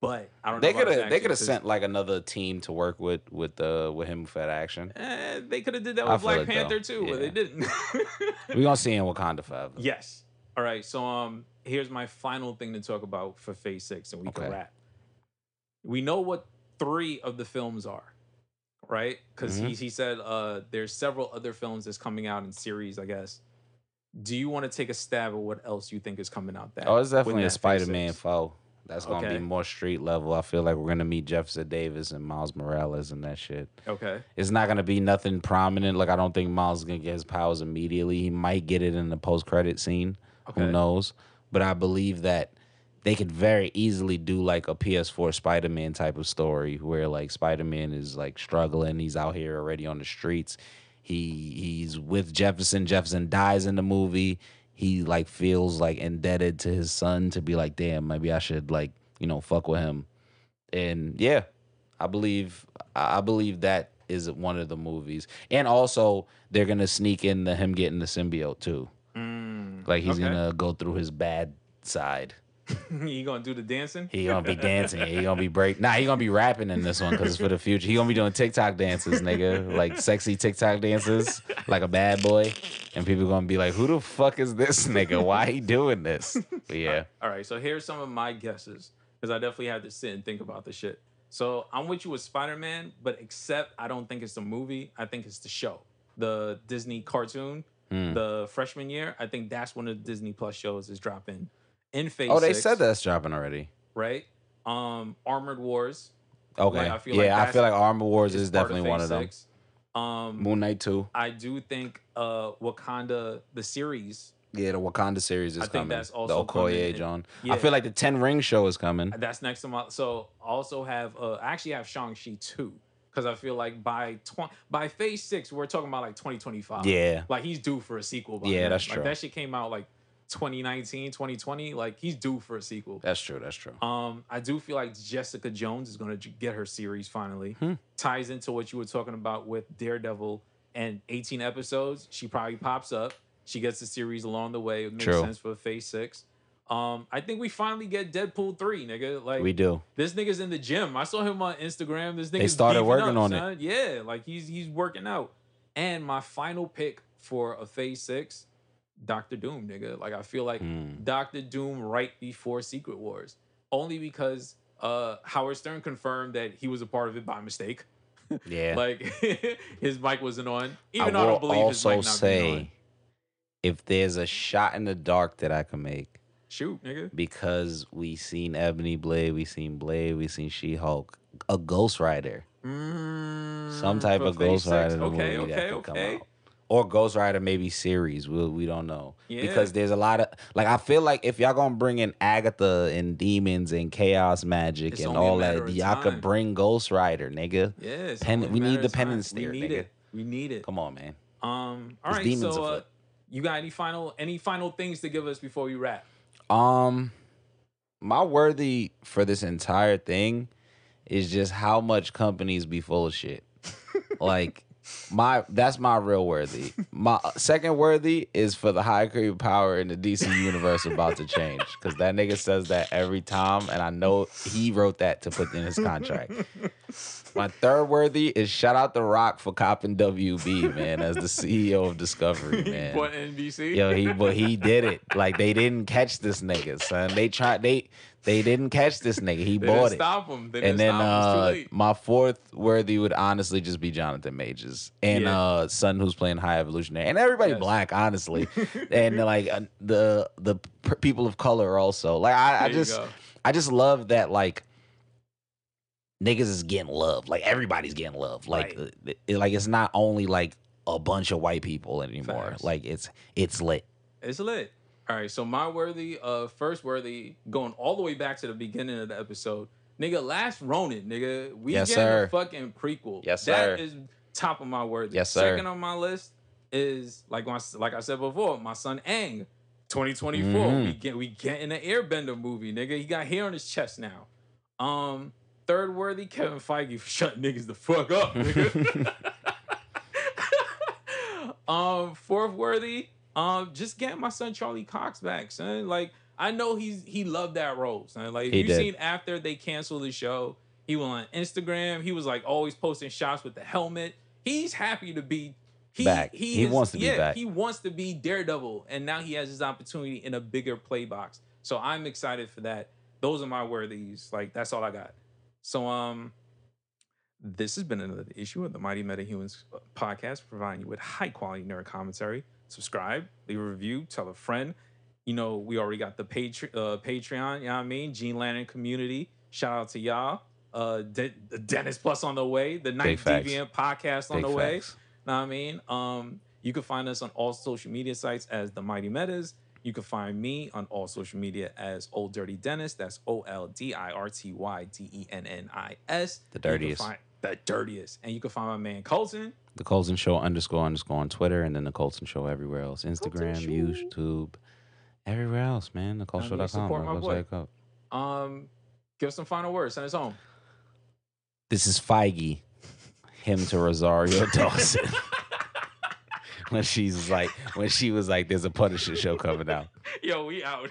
but I don't they know about his action. They could have sent, like, another team to work with with, uh, with him for that action. Eh, they could have did that with I Black Panther, though. too, yeah. but they didn't. We're going to see in Wakanda Forever. Yes. All right, so um, here's my final thing to talk about for Phase six, and we okay. can wrap. We know what three of the films are. Right? Because mm-hmm. he, he said uh, there's several other films that's coming out in series, I guess. Do you want to take a stab at what else you think is coming out that? Oh, it's definitely a Spider-Man foe. That's okay. going to be more street level. I feel like we're going to meet Jefferson Davis and Miles Morales and that shit. Okay. It's not going to be nothing prominent. Like, I don't think Miles is going to get his powers immediately. He might get it in the post-credit scene. Okay. Who knows? But I believe that they could very easily do like a P S four Spider-Man type of story where like Spider-Man is like struggling. He's out here already on the streets. He he's with Jefferson. Jefferson dies in the movie. He like feels like indebted to his son to be like, damn, maybe I should like, you know, fuck with him. And yeah, I believe I believe that is one of the movies. And also they're gonna sneak in the him getting the symbiote too. Mm, like he's okay. gonna go through his bad side. He gonna do the dancing? He gonna be dancing. He gonna be break. Nah, he gonna be rapping in this one because it's for the future. He gonna be doing TikTok dances, nigga. Like sexy TikTok dances, like a bad boy. And people gonna be like, who the fuck is this nigga? Why he doing this? But yeah. All right, so here's some of my guesses because I definitely had to sit and think about this shit. So I'm with you with Spider-Man, but except I don't think it's the movie. I think it's the show. The Disney cartoon, mm. the freshman year. I think that's one of the Disney Plus shows is dropping. In phase oh, they six, said that's dropping already. Right? um, Armored Wars. Okay. Like, I feel yeah, like I feel like Armored Wars is, is definitely one of them. Um, Moon Knight two. I do think uh, Wakanda, the series. Yeah, the Wakanda series is I coming. I think that's also the Okoye, John. Yeah. I feel like the Ten Ring show is coming. That's next to my. So I also have. Uh, I actually have Shang-Chi two. Because I feel like by twenty by phase six, we're talking about like twenty twenty-five. Yeah. Like he's due for a sequel. By yeah, now. That's true. Like that shit came out like twenty nineteen, twenty twenty. Like he's due for a sequel. That's true. That's true. Um, I do feel like Jessica Jones is going to get her series finally. Hmm. Ties into what you were talking about with Daredevil and eighteen episodes. She probably pops up. She gets the series along the way. It makes true. sense for phase six. Um, I think we finally get Deadpool three, nigga. Like we do. This nigga's in the gym. I saw him on Instagram. This nigga's they started working up, on son. it. Yeah, like he's he's working out. And my final pick for a phase six, Doctor Doom, nigga. Like I feel like mm. Doctor Doom right before Secret Wars, only because uh, Howard Stern confirmed that he was a part of it by mistake. Yeah, like his mic wasn't on. Even I, will I don't believe also his mic not say, being on. If there's a shot in the dark that I can make. Shoot, nigga. Because we seen Ebony Blade, we seen Blade, we seen She-Hulk, a Ghost Rider, mm, some type of Ghost Rider movie okay, okay, that could okay. come out, or Ghost Rider maybe series. We we don't know yeah. because there's a lot of like I feel like if y'all gonna bring in Agatha and demons and chaos magic it's and all that, y'all could bring Ghost Rider, nigga. Yeah, Pen, we need the penance there, nigga. We need it. We need it. Come on, man. Um, all right. So, uh, you got any final any final things to give us before we wrap? Um, my worthy for this entire thing is just how much companies be full of shit. Like my, that's my real worthy. My second worthy is for the high creative power in the D C universe about to change. Cause that nigga says that every time. And I know he wrote that to put in his contract. My third worthy is shout out The Rock for copping W B, man, as the C E O of Discovery, man. What, N B C? Yo, he but he did it. Like they didn't catch this nigga, son. They tried they they didn't catch this nigga. He they bought didn't it. Stop him. They didn't and then stop him. It's too late. Uh, my fourth worthy would honestly just be Jonathan Majors and yeah. uh, son who's playing High Evolutionary and everybody yes. black, honestly, and like uh, the the people of color also. Like I, I just go. I just love that like. Niggas is getting love. Like, everybody's getting love. Like, right. it, it, like it's not only, like, a bunch of white people anymore. Facts. Like, it's it's lit. It's lit. All right, so my worthy, uh, first worthy, going all the way back to the beginning of the episode. Nigga, Last Ronin, nigga. We yes, getting sir. a fucking prequel. Yes, that sir. That is top of my worthy. Yes, sir. Second on my list is, like my, like I said before, my son Aang, twenty twenty-four. Mm-hmm. We get we getting an Airbender movie, nigga. He got hair on his chest now. Um... Third worthy, Kevin Feige for shutting niggas the fuck up, nigga. um, fourth worthy, um, just getting my son Charlie Cox back, son. Like, I know he's he loved that role, son. Like, if you've seen after they canceled the show, he went on Instagram. He was like always posting shots with the helmet. He's happy to be he, back. He, he is, wants to yeah, be back. He wants to be Daredevil, and now he has his opportunity in a bigger play box. So I'm excited for that. Those are my worthies. Like, that's all I got. So, um, this has been another issue of the Mighty MetaHumans podcast, providing you with high-quality nerd commentary. Subscribe, leave a review, tell a friend. You know, we already got the Patre uh, Patreon, you know what I mean? Gene Lantern community. Shout out to y'all. Uh, De Dennis Plus on the way. The Ninth Deviant podcast on Big the way. Facts. You know what I mean? Um, you can find us on all social media sites as the Mighty Metas. You can find me on all social media as Old Dirty Dennis. That's O L D I R T Y D E N N I S. The dirtiest. The dirtiest. And you can find my man Colton. The Colton Show underscore underscore on Twitter. And then the Colton Show everywhere else. Instagram, YouTube, everywhere else, man. The Colton Show dot com. Support my boy. Um, give us some final words. Send us home. This is Feige. Him to Rosario Dawson. When she's like, when she was like, there's a Punisher show coming out. Yo, we out.